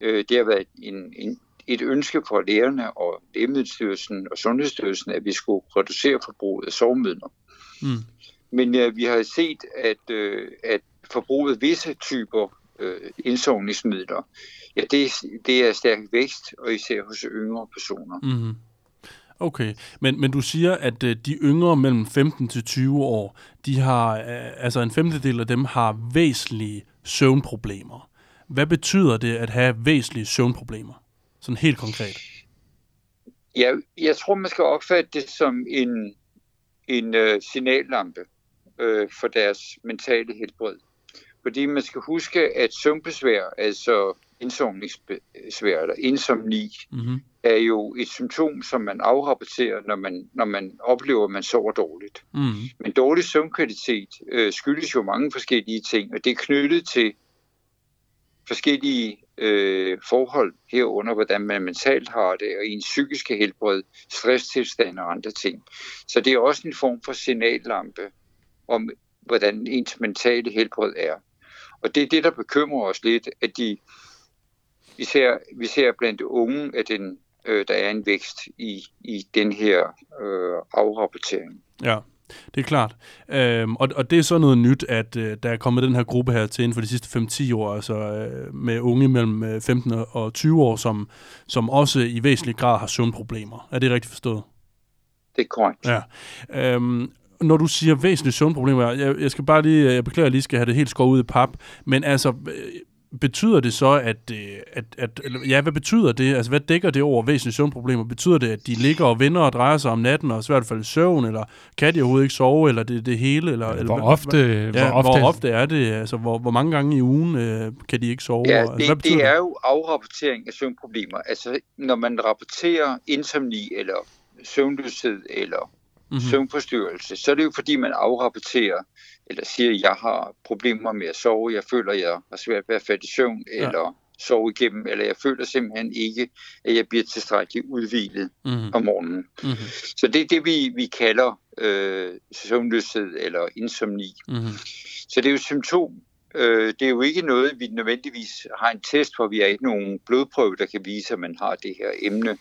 Det har været en, en, et ønske fra lægerne og Lægemiddelstyrelsen og Sundhedsstyrelsen, at vi skulle reducere forbruget af sovemidler. Mm. Men ja, vi har set, at, at forbruget visse typer øh, indsovningsmidler, ja, det, det er stærk vækst, og især hos yngre personer. Mm-hmm. Okay, men, men du siger, at øh, de yngre mellem femten til tyve år, de har, øh, altså en femtedel af dem har væsentlige søvnproblemer. Hvad betyder det at have væsentlige søvnproblemer? Sådan helt konkret. Ja, jeg tror, man skal opfatte det som en, en øh, signallampe øh, for deres mentale helbred. Fordi man skal huske, at søvnbesvær, altså indsomningsbesvær eller insomni, mm-hmm. er jo et symptom, som man afrapporterer, når man, når man oplever, at man sover dårligt. Mm-hmm. Men dårlig søvnkvalitet øh, skyldes jo mange forskellige ting, og det er knyttet til forskellige øh, forhold herunder, hvordan man mentalt har det, og ens psykiske helbred, stresstilstand og andre ting. Så det er også en form for signallampe om, hvordan ens mentale helbred er. Og det er det, der bekymrer os lidt, at de, vi, ser, vi ser blandt unge, at den, øh, der er en vækst i, i den her øh, afrapportering. Ja, det er klart. Øhm, og, og det er så noget nyt, at øh, der er kommet den her gruppe her til inden for de sidste fem til ti år, altså øh, med unge mellem femten og tyve år, som, som også i væsentlig grad har søvnproblemer. Er det rigtigt forstået? Det er korrekt. Ja. Øhm, Når du siger væsentlige søvnproblemer, jeg, jeg skal bare lige, jeg beklager, jeg lige skal have det helt skåret ud i pap, men altså, betyder det så, at, at, at, ja, hvad betyder det? Altså, hvad dækker det over væsentlige søvnproblemer? Betyder det, at de ligger og vender og drejer sig om natten, og i hvert fald i søvn, eller kan de overhovedet ikke sove, eller det, det hele? Eller, eller, hvor, ofte, ja, hvor, ofte. hvor ofte er det? Altså, hvor, hvor mange gange i ugen øh, kan de ikke sove? Ja, det, altså, hvad betyder det? Det er jo afrapportering af søvnproblemer. Altså, når man rapporterer insomni, eller søvnløshed, eller Mm-hmm. søvnforstyrrelse, så er det jo fordi, man afrapporterer, eller siger, at jeg har problemer med at sove, jeg føler, at jeg har svært ved at falde i søvn, ja. Eller sove igennem, eller jeg føler simpelthen ikke, at jeg bliver tilstrækkeligt udhvilet mm-hmm. om morgenen. Mm-hmm. Så det er det, vi, vi kalder øh, søvnløshed eller insomni. Mm-hmm. Så det er jo et symptom. Øh, det er jo ikke noget, vi nødvendigvis har en test for, vi har ikke nogen blodprøve, der kan vise, at man har det her emne.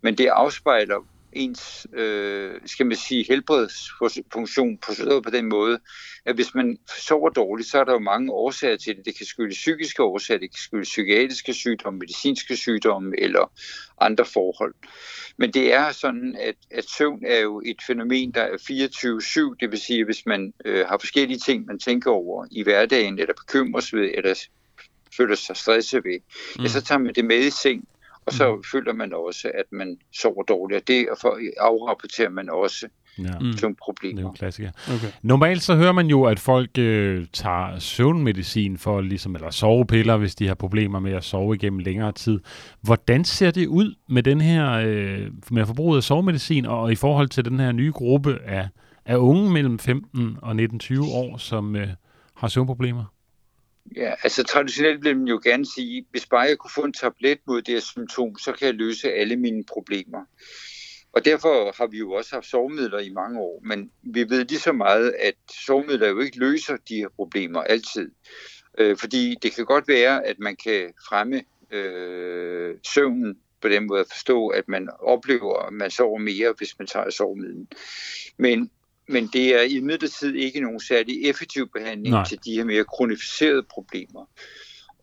Men det afspejler ens, øh, skal man sige, helbredsfunktion på, på den måde, at hvis man sover dårligt, så er der jo mange årsager til det. Det kan skyldes psykiske årsager, det kan skyldes psykiatriske sygdomme, medicinske sygdomme eller andre forhold. Men det er sådan, at, at søvn er jo et fænomen, der er fireogtyve syv, det vil sige, at hvis man øh, har forskellige ting, man tænker over i hverdagen, eller bekymres ved, eller føler sig stresset ved, mm. ja, så tager man det med i seng. Og så føler man også, at man sover dårligt, og det afrapporterer man også ja. Som problemer. Det er jo en klassiker. Okay. Normalt så hører man jo, at folk øh, tager søvnmedicin for ligesom, eller sovepiller, hvis de har problemer med at sove igennem længere tid. Hvordan ser det ud med den her øh, med forbruget af sovemedicin, og i forhold til den her nye gruppe af, af unge mellem femten og nitten til tyve år, som øh, har søvnproblemer? Ja, altså traditionelt vil man jo gerne sige, hvis bare jeg kunne få en tablet mod det her symptom, så kan jeg løse alle mine problemer. Og derfor har vi jo også haft sovemidler i mange år, men vi ved lige så meget, at sovemidler jo ikke løser de her problemer altid. Øh, fordi det kan godt være, at man kan fremme øh, søvnen på den måde at forstå, at man oplever, at man sover mere, hvis man tager sovemidlen. Men Men det er imidlertid ikke nogen særlig effektiv behandling Nej. Til de her mere kronificerede problemer.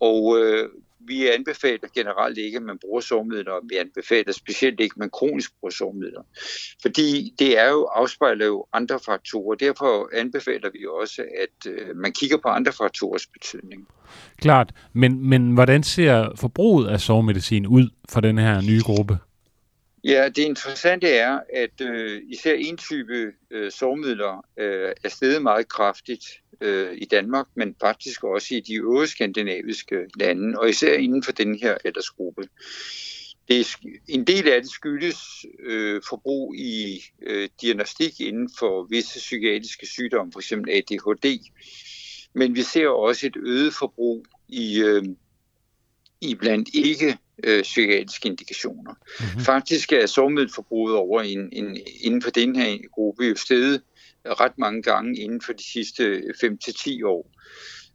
Og øh, vi anbefaler generelt ikke, at man bruger sovemidler, og vi anbefaler specielt ikke, at man kronisk bruger sovemidler. Fordi det er jo, afspejler jo andre faktorer. Derfor anbefaler vi også, at øh, man kigger på andre faktorers betydning. Klart. Men, men hvordan ser forbruget af sovemedicin ud for den her nye gruppe? Ja, det interessante er, at øh, især en type øh, sovemidler øh, er steget meget kraftigt øh, i Danmark, men faktisk også i de øvrige skandinaviske lande, og især inden for den her aldersgruppe. Det, en del af det skyldes øh, forbrug i øh, diagnostik inden for visse psykiatriske sygdomme, f.eks. A D H D, men vi ser også et øget forbrug i, øh, i blandt ikke Øh, psykiatriske indikationer. Mm-hmm. Faktisk er sovemiddelforbruget over in, in, inden for den her gruppe steget ret mange gange inden for de sidste fem til ti år.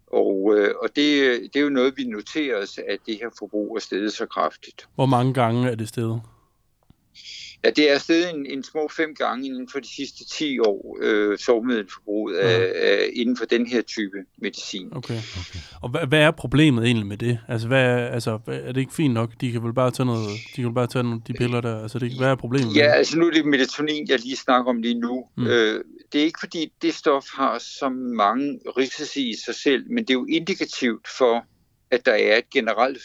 Og, øh, og det, det er jo noget, vi noterer os, at det her forbrug er steget så kraftigt. Hvor mange gange er det steget? Ja, det er steget en, en små fem gange inden for de sidste ti år, øh, sovemiddelforbruget af, okay. af, inden for den her type medicin. Okay. okay. Og hvad, hvad er problemet egentlig med det? Altså, hvad er, altså, er det ikke fint nok? De kan vel bare tage noget, de kan bare tage nogle de piller der. Altså, det, hvad er problemet? Ja, altså nu er det melatonin, jeg lige snakker om lige nu. Mm. Øh, det er ikke fordi det stof har så mange risici i sig selv, men det er jo indikativt for, at der er et generelt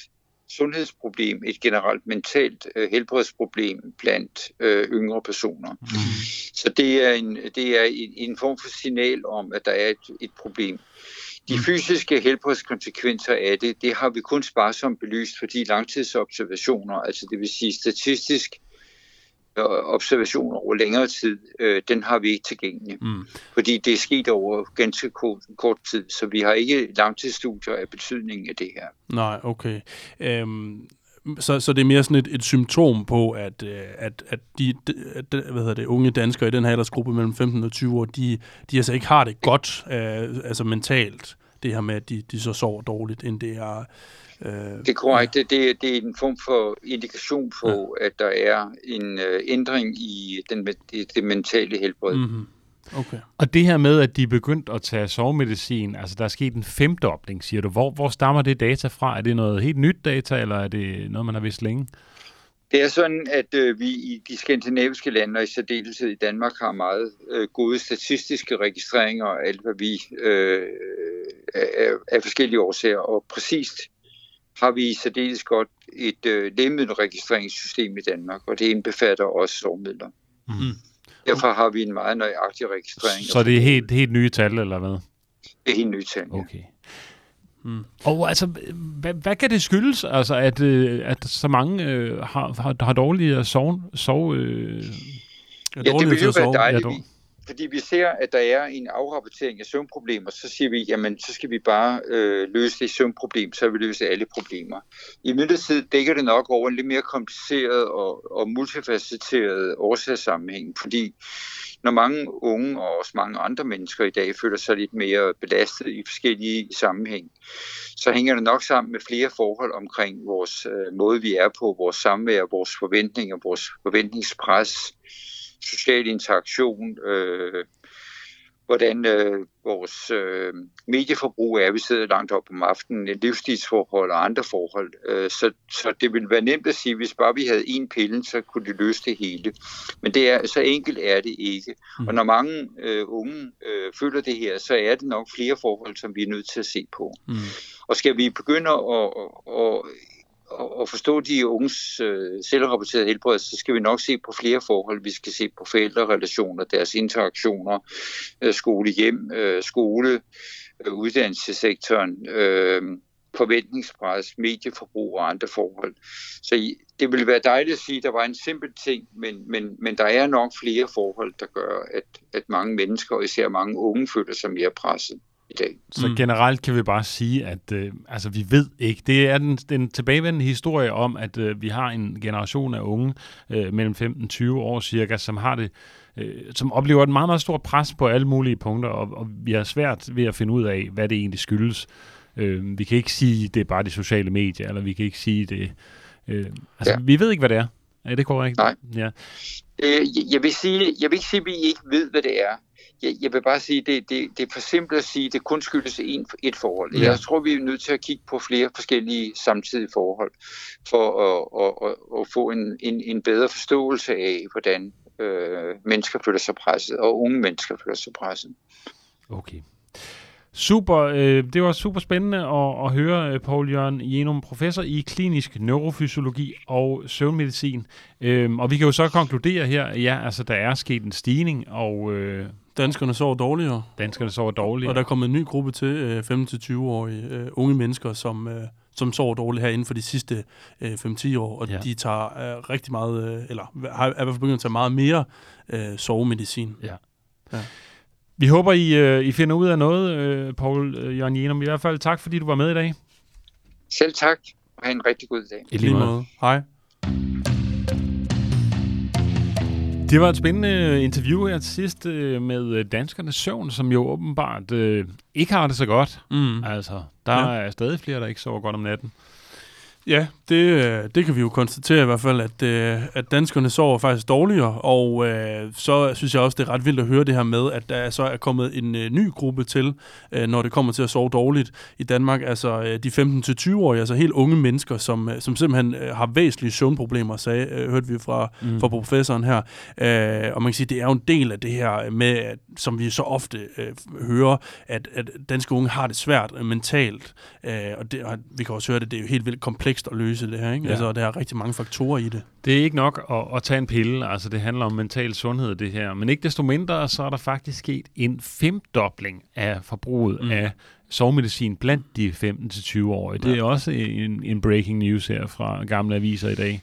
sundhedsproblem, et generelt mentalt øh, helbredsproblem blandt øh, yngre personer. Mm. Så det er, en, det er en, en form for signal om, at der er et, et problem. De fysiske helbredskonsekvenser af det, det har vi kun sparsomt belyst, fordi langtidsobservationer, altså det vil sige statistisk øh, observationer over længere tid, øh, den har vi ikke tilgængelig. Mm. Fordi det er sket over ganske kort, kort tid, så vi har ikke langtidsstudier af betydningen af det her. Nej, okay. Øhm, så, så det er mere sådan et, et symptom på, at, at, at de at, hvad hedder det, unge danskere i den her aldersgruppe mellem femten og tyve år, de, de altså ikke har det godt øh, altså mentalt, det her med, at de, de så sover dårligt, end det er... Øh, det er korrekt. Ja. Det, det er en form for indikation på, ja. At der er en øh, ændring i den, det, det mentale helbred. Mm-hmm. Okay. Og det her med, at de er begyndt at tage sovemedicin, altså der er sket en femdobling, siger du. Hvor, hvor stammer det data fra? Er det noget helt nyt data, eller er det noget, man har vidst længe? Det er sådan, at øh, vi i de skandinaviske lande, og i særdeleshed i Danmark, har meget øh, gode statistiske registreringer af alt, hvad vi øh, af, af forskellige årsager, og præcist har vi i særdeles godt et øh, lægemiddelregistreringssystem i Danmark, og det indbefatter også sovemidler. Mm-hmm. Derfor har vi en meget nøjagtig registrering. Så det er helt, helt nye tal, eller hvad? Det er helt nye tal, ja. Okay. Mm. Og altså, hvad, hvad kan det skyldes, altså, at, at så mange øh, har, har, har dårlige sove... sove øh, ja, det vil jo være dejligt, ja, fordi vi ser, at der er en afrapportering af søvnproblemer, så siger vi, jamen, så skal vi bare øh, løse det søvnproblem, så vil vi løse alle problemer. I midlertid dækker det nok over en lidt mere kompliceret og, og multifacetteret årsagssammenhæng, fordi når mange unge og også mange andre mennesker i dag føler sig lidt mere belastet i forskellige sammenhæng, så hænger det nok sammen med flere forhold omkring vores øh, måde, vi er på, vores samvær, vores forventninger, vores forventningspres, social interaktion, øh, hvordan øh, vores øh, medieforbrug er, vi sidder langt op om aftenen, livsstilsforhold og andre forhold. Øh, så, så det ville være nemt at sige, at hvis bare vi havde én pille, så kunne det løse det hele. Men det er, så enkelt er det ikke. Og når mange øh, unge øh, føler det her, så er det nok flere forhold, som vi er nødt til at se på. Mm. Og skal vi begynde at... at og forstå de unges øh, selvrapporterede helbred, så skal vi nok se på flere forhold. Vi skal se på forældrerelationer, deres interaktioner, øh, skole-hjem, øh, skole, øh, uddannelsessektoren, øh, forventningspres, medieforbrug og andre forhold. Så det ville være dejligt at sige, at der var en simpel ting, men, men, men der er nok flere forhold, der gør, at, at mange mennesker, og især mange unge, føler sig mere presset. Så generelt kan vi bare sige, at øh, altså, vi ved ikke. Det er den, den tilbagevendende historie om, at øh, vi har en generation af unge øh, mellem femten og tyve år cirka, som har det, øh, som oplever et meget, meget stort pres på alle mulige punkter, og, og vi har svært ved at finde ud af, hvad det egentlig skyldes. Øh, vi kan ikke sige, at det er bare de sociale medier, eller vi kan ikke sige det. Øh, altså, ja. Vi ved ikke, hvad det er. Er det korrekt? Nej. Ja. Øh, jeg vil sige, jeg vil ikke sige, at vi ikke ved, hvad det er. Jeg vil bare sige, at det, det, det er for simpelt at sige, at det kun skyldes et forhold. Ja. Jeg tror, vi er nødt til at kigge på flere forskellige samtidige forhold, for at, at, at få en, en, en bedre forståelse af, hvordan øh, mennesker føler sig presset, og unge mennesker føler sig presset. Okay. Super, øh, det var super spændende at, at høre Poul Jennum, professor i klinisk neurofysiologi og søvnmedicin. Øh, og vi kan jo så konkludere her, at ja, altså, der er sket en stigning, og... Øh, Danskerne sover dårligere. Danskerne sover dårligere. Og der er kommet en ny gruppe til, øh, femten til tyve-årige øh, unge mennesker, som... Øh, som sover dårligt her inden for de sidste øh, fem til ti år, og ja. de tager øh, rigtig meget, øh, eller har i hvert fald begyndt at tage meget mere øh, sovemedicin. Ja. Ja. Vi håber, I, øh, I finder ud af noget, øh, Poul øh, Jennum. I hvert fald tak, fordi du var med i dag. Selv tak, og have en rigtig god dag. I lige måde. Hej. Det var et spændende interview her til sidst øh, med danskernes søvn, som jo åbenbart øh, ikke har det så godt. Mm. Altså, der ja. er stadig flere, der ikke sover godt om natten. Ja, det, det kan vi jo konstatere i hvert fald, at, at danskerne sover faktisk dårligere, og øh, så synes jeg også, det er ret vildt at høre det her med, at der så er kommet en øh, ny gruppe til, øh, når det kommer til at sove dårligt i Danmark. Altså øh, de femten til tyve-årige, altså helt unge mennesker, som, som simpelthen øh, har væsentlige søvnproblemer, sagde, øh, hørte vi fra, mm. fra professoren her. Øh, og man kan sige, det er jo en del af det her med, at, som vi så ofte øh, hører, at, at danske unge har det svært øh, mentalt. Øh, og, det, og vi kan også høre det, det er jo helt vildt komplekst at løse det her, ikke? Ja. Altså, der er rigtig mange faktorer i det. Det er ikke nok at, at tage en pille, altså det handler om mental sundhed, det her. Men ikke desto mindre, så er der faktisk sket en femdobling af forbruget mm. af sovemedicin blandt de femten til tyve-årige. Det er ja. også en, en breaking news her fra Gamle Aviser i dag.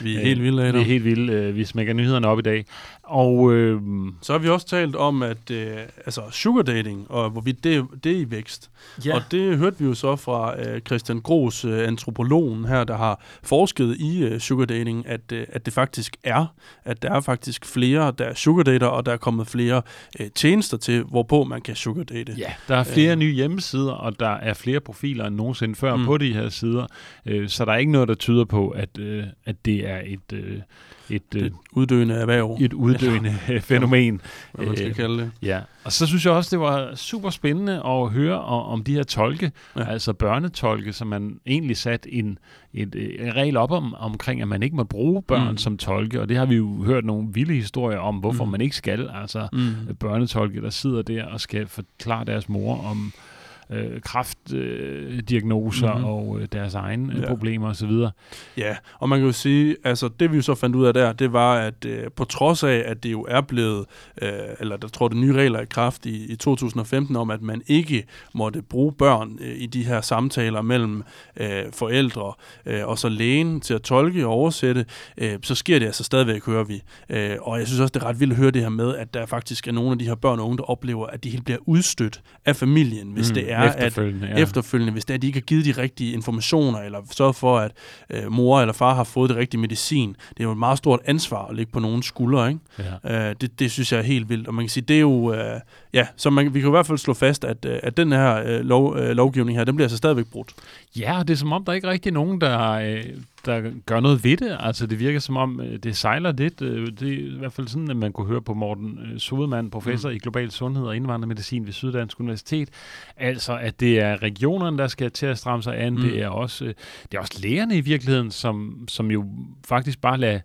Vi er øh, helt vilde af det. Vi er helt vilde. Øh, vi smækker nyhederne op i dag. Og øh, så har vi også talt om, at øh, altså sugardating, og hvorvidt det, det er i vækst. Ja. Og det hørte vi jo så fra øh, Christian Groes, øh, antropologen her, der har forsket i øh, sugardating, at, øh, at det faktisk er, at der er faktisk flere, der er sugardater, og der er kommet flere øh, tjenester til, hvorpå man kan sugardate. Ja, der er flere øh, nye hjemmesider, og der er flere profiler end nogensinde før mm. på de her sider. Øh, så der er ikke noget, der tyder på, at, øh, at det er et... Øh, Et, et uddøende erhverv. Et uddøende ja. fænomen. Hvad man skal kalde det. Ja. Og så synes jeg også, det var super spændende at høre om de her tolke, ja. altså børnetolke, som man egentlig satte en, et, en regel op om, omkring, at man ikke må bruge børn mm. som tolke. Og det har vi jo hørt nogle vilde historier om, hvorfor mm. man ikke skal. Altså mm. børnetolke, der sidder der og skal forklare deres mor om Øh, kræftdiagnoser øh, mm-hmm. og øh, deres egne øh, ja. problemer osv. Ja, og man kan jo sige, altså det vi jo så fandt ud af der, det var, at øh, på trods af, at det jo er blevet, øh, eller der tror det nye regler i kraft i, i to tusind og femten om, at man ikke måtte bruge børn øh, i de her samtaler mellem øh, forældre øh, og så lægen til at tolke og oversætte, øh, så sker det altså stadigvæk, hører vi. Øh, og jeg synes også, det er ret vildt at høre det her med, at der faktisk er nogle af de her børn og unge, der oplever, at de helt bliver udstødt af familien, hvis mm. det er Efterfølgende, at, ja. efterfølgende, hvis det er, at de ikke har givet de rigtige informationer, eller sørget for, at øh, mor eller far har fået det rigtige medicin. Det er jo et meget stort ansvar at ligge på nogens skuldre, ikke? Ja. Øh, det, det synes jeg er helt vildt, og man kan sige, det er jo... Øh, ja, så man, vi kan i hvert fald slå fast, at, at den her øh, lov, øh, lovgivning her, den bliver altså stadigvæk brudt. Ja, og det er som om, der ikke rigtig er nogen, der... Øh der gør noget ved det. Altså, det virker som om, det sejler lidt. Det er i hvert fald sådan, at man kunne høre på Morten Sodemann, professor mm. i global sundhed og indvandrermedicin ved Syddansk Universitet. Altså, at det er regionerne, der skal til at stramme sig an. Mm. Det er også, det er også lægerne i virkeligheden, som, som jo faktisk bare lader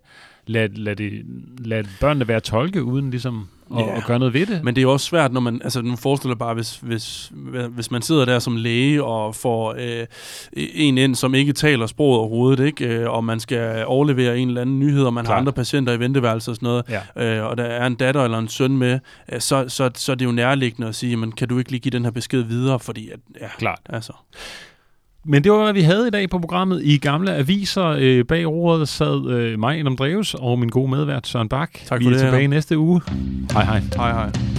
lad, lad det, lad børnene være tolke, uden ligesom... Og, yeah. og gøre noget ved det. Men det er jo også svært, når man, altså nu forestiller bare, hvis, hvis, hvis man sidder der som læge og får øh, en ind, som ikke taler sproget overhovedet, ikke? Og man skal overlevere en eller anden nyhed, og man Klar. har andre patienter i venteværelser og sådan noget, ja. øh, og der er en datter eller en søn med, øh, så, så, så er det jo nærliggende at sige, men kan du ikke lige give den her besked videre, fordi at, ja, Klart. altså... Men det var, hvad vi havde i dag på programmet i Gamle Aviser. Øh, bag roret sad øh, mig, Adam Drewes, og min gode medvært Søren Bak. Tak for vi er det, tilbage ja. næste uge. Hej hej. Hej hej.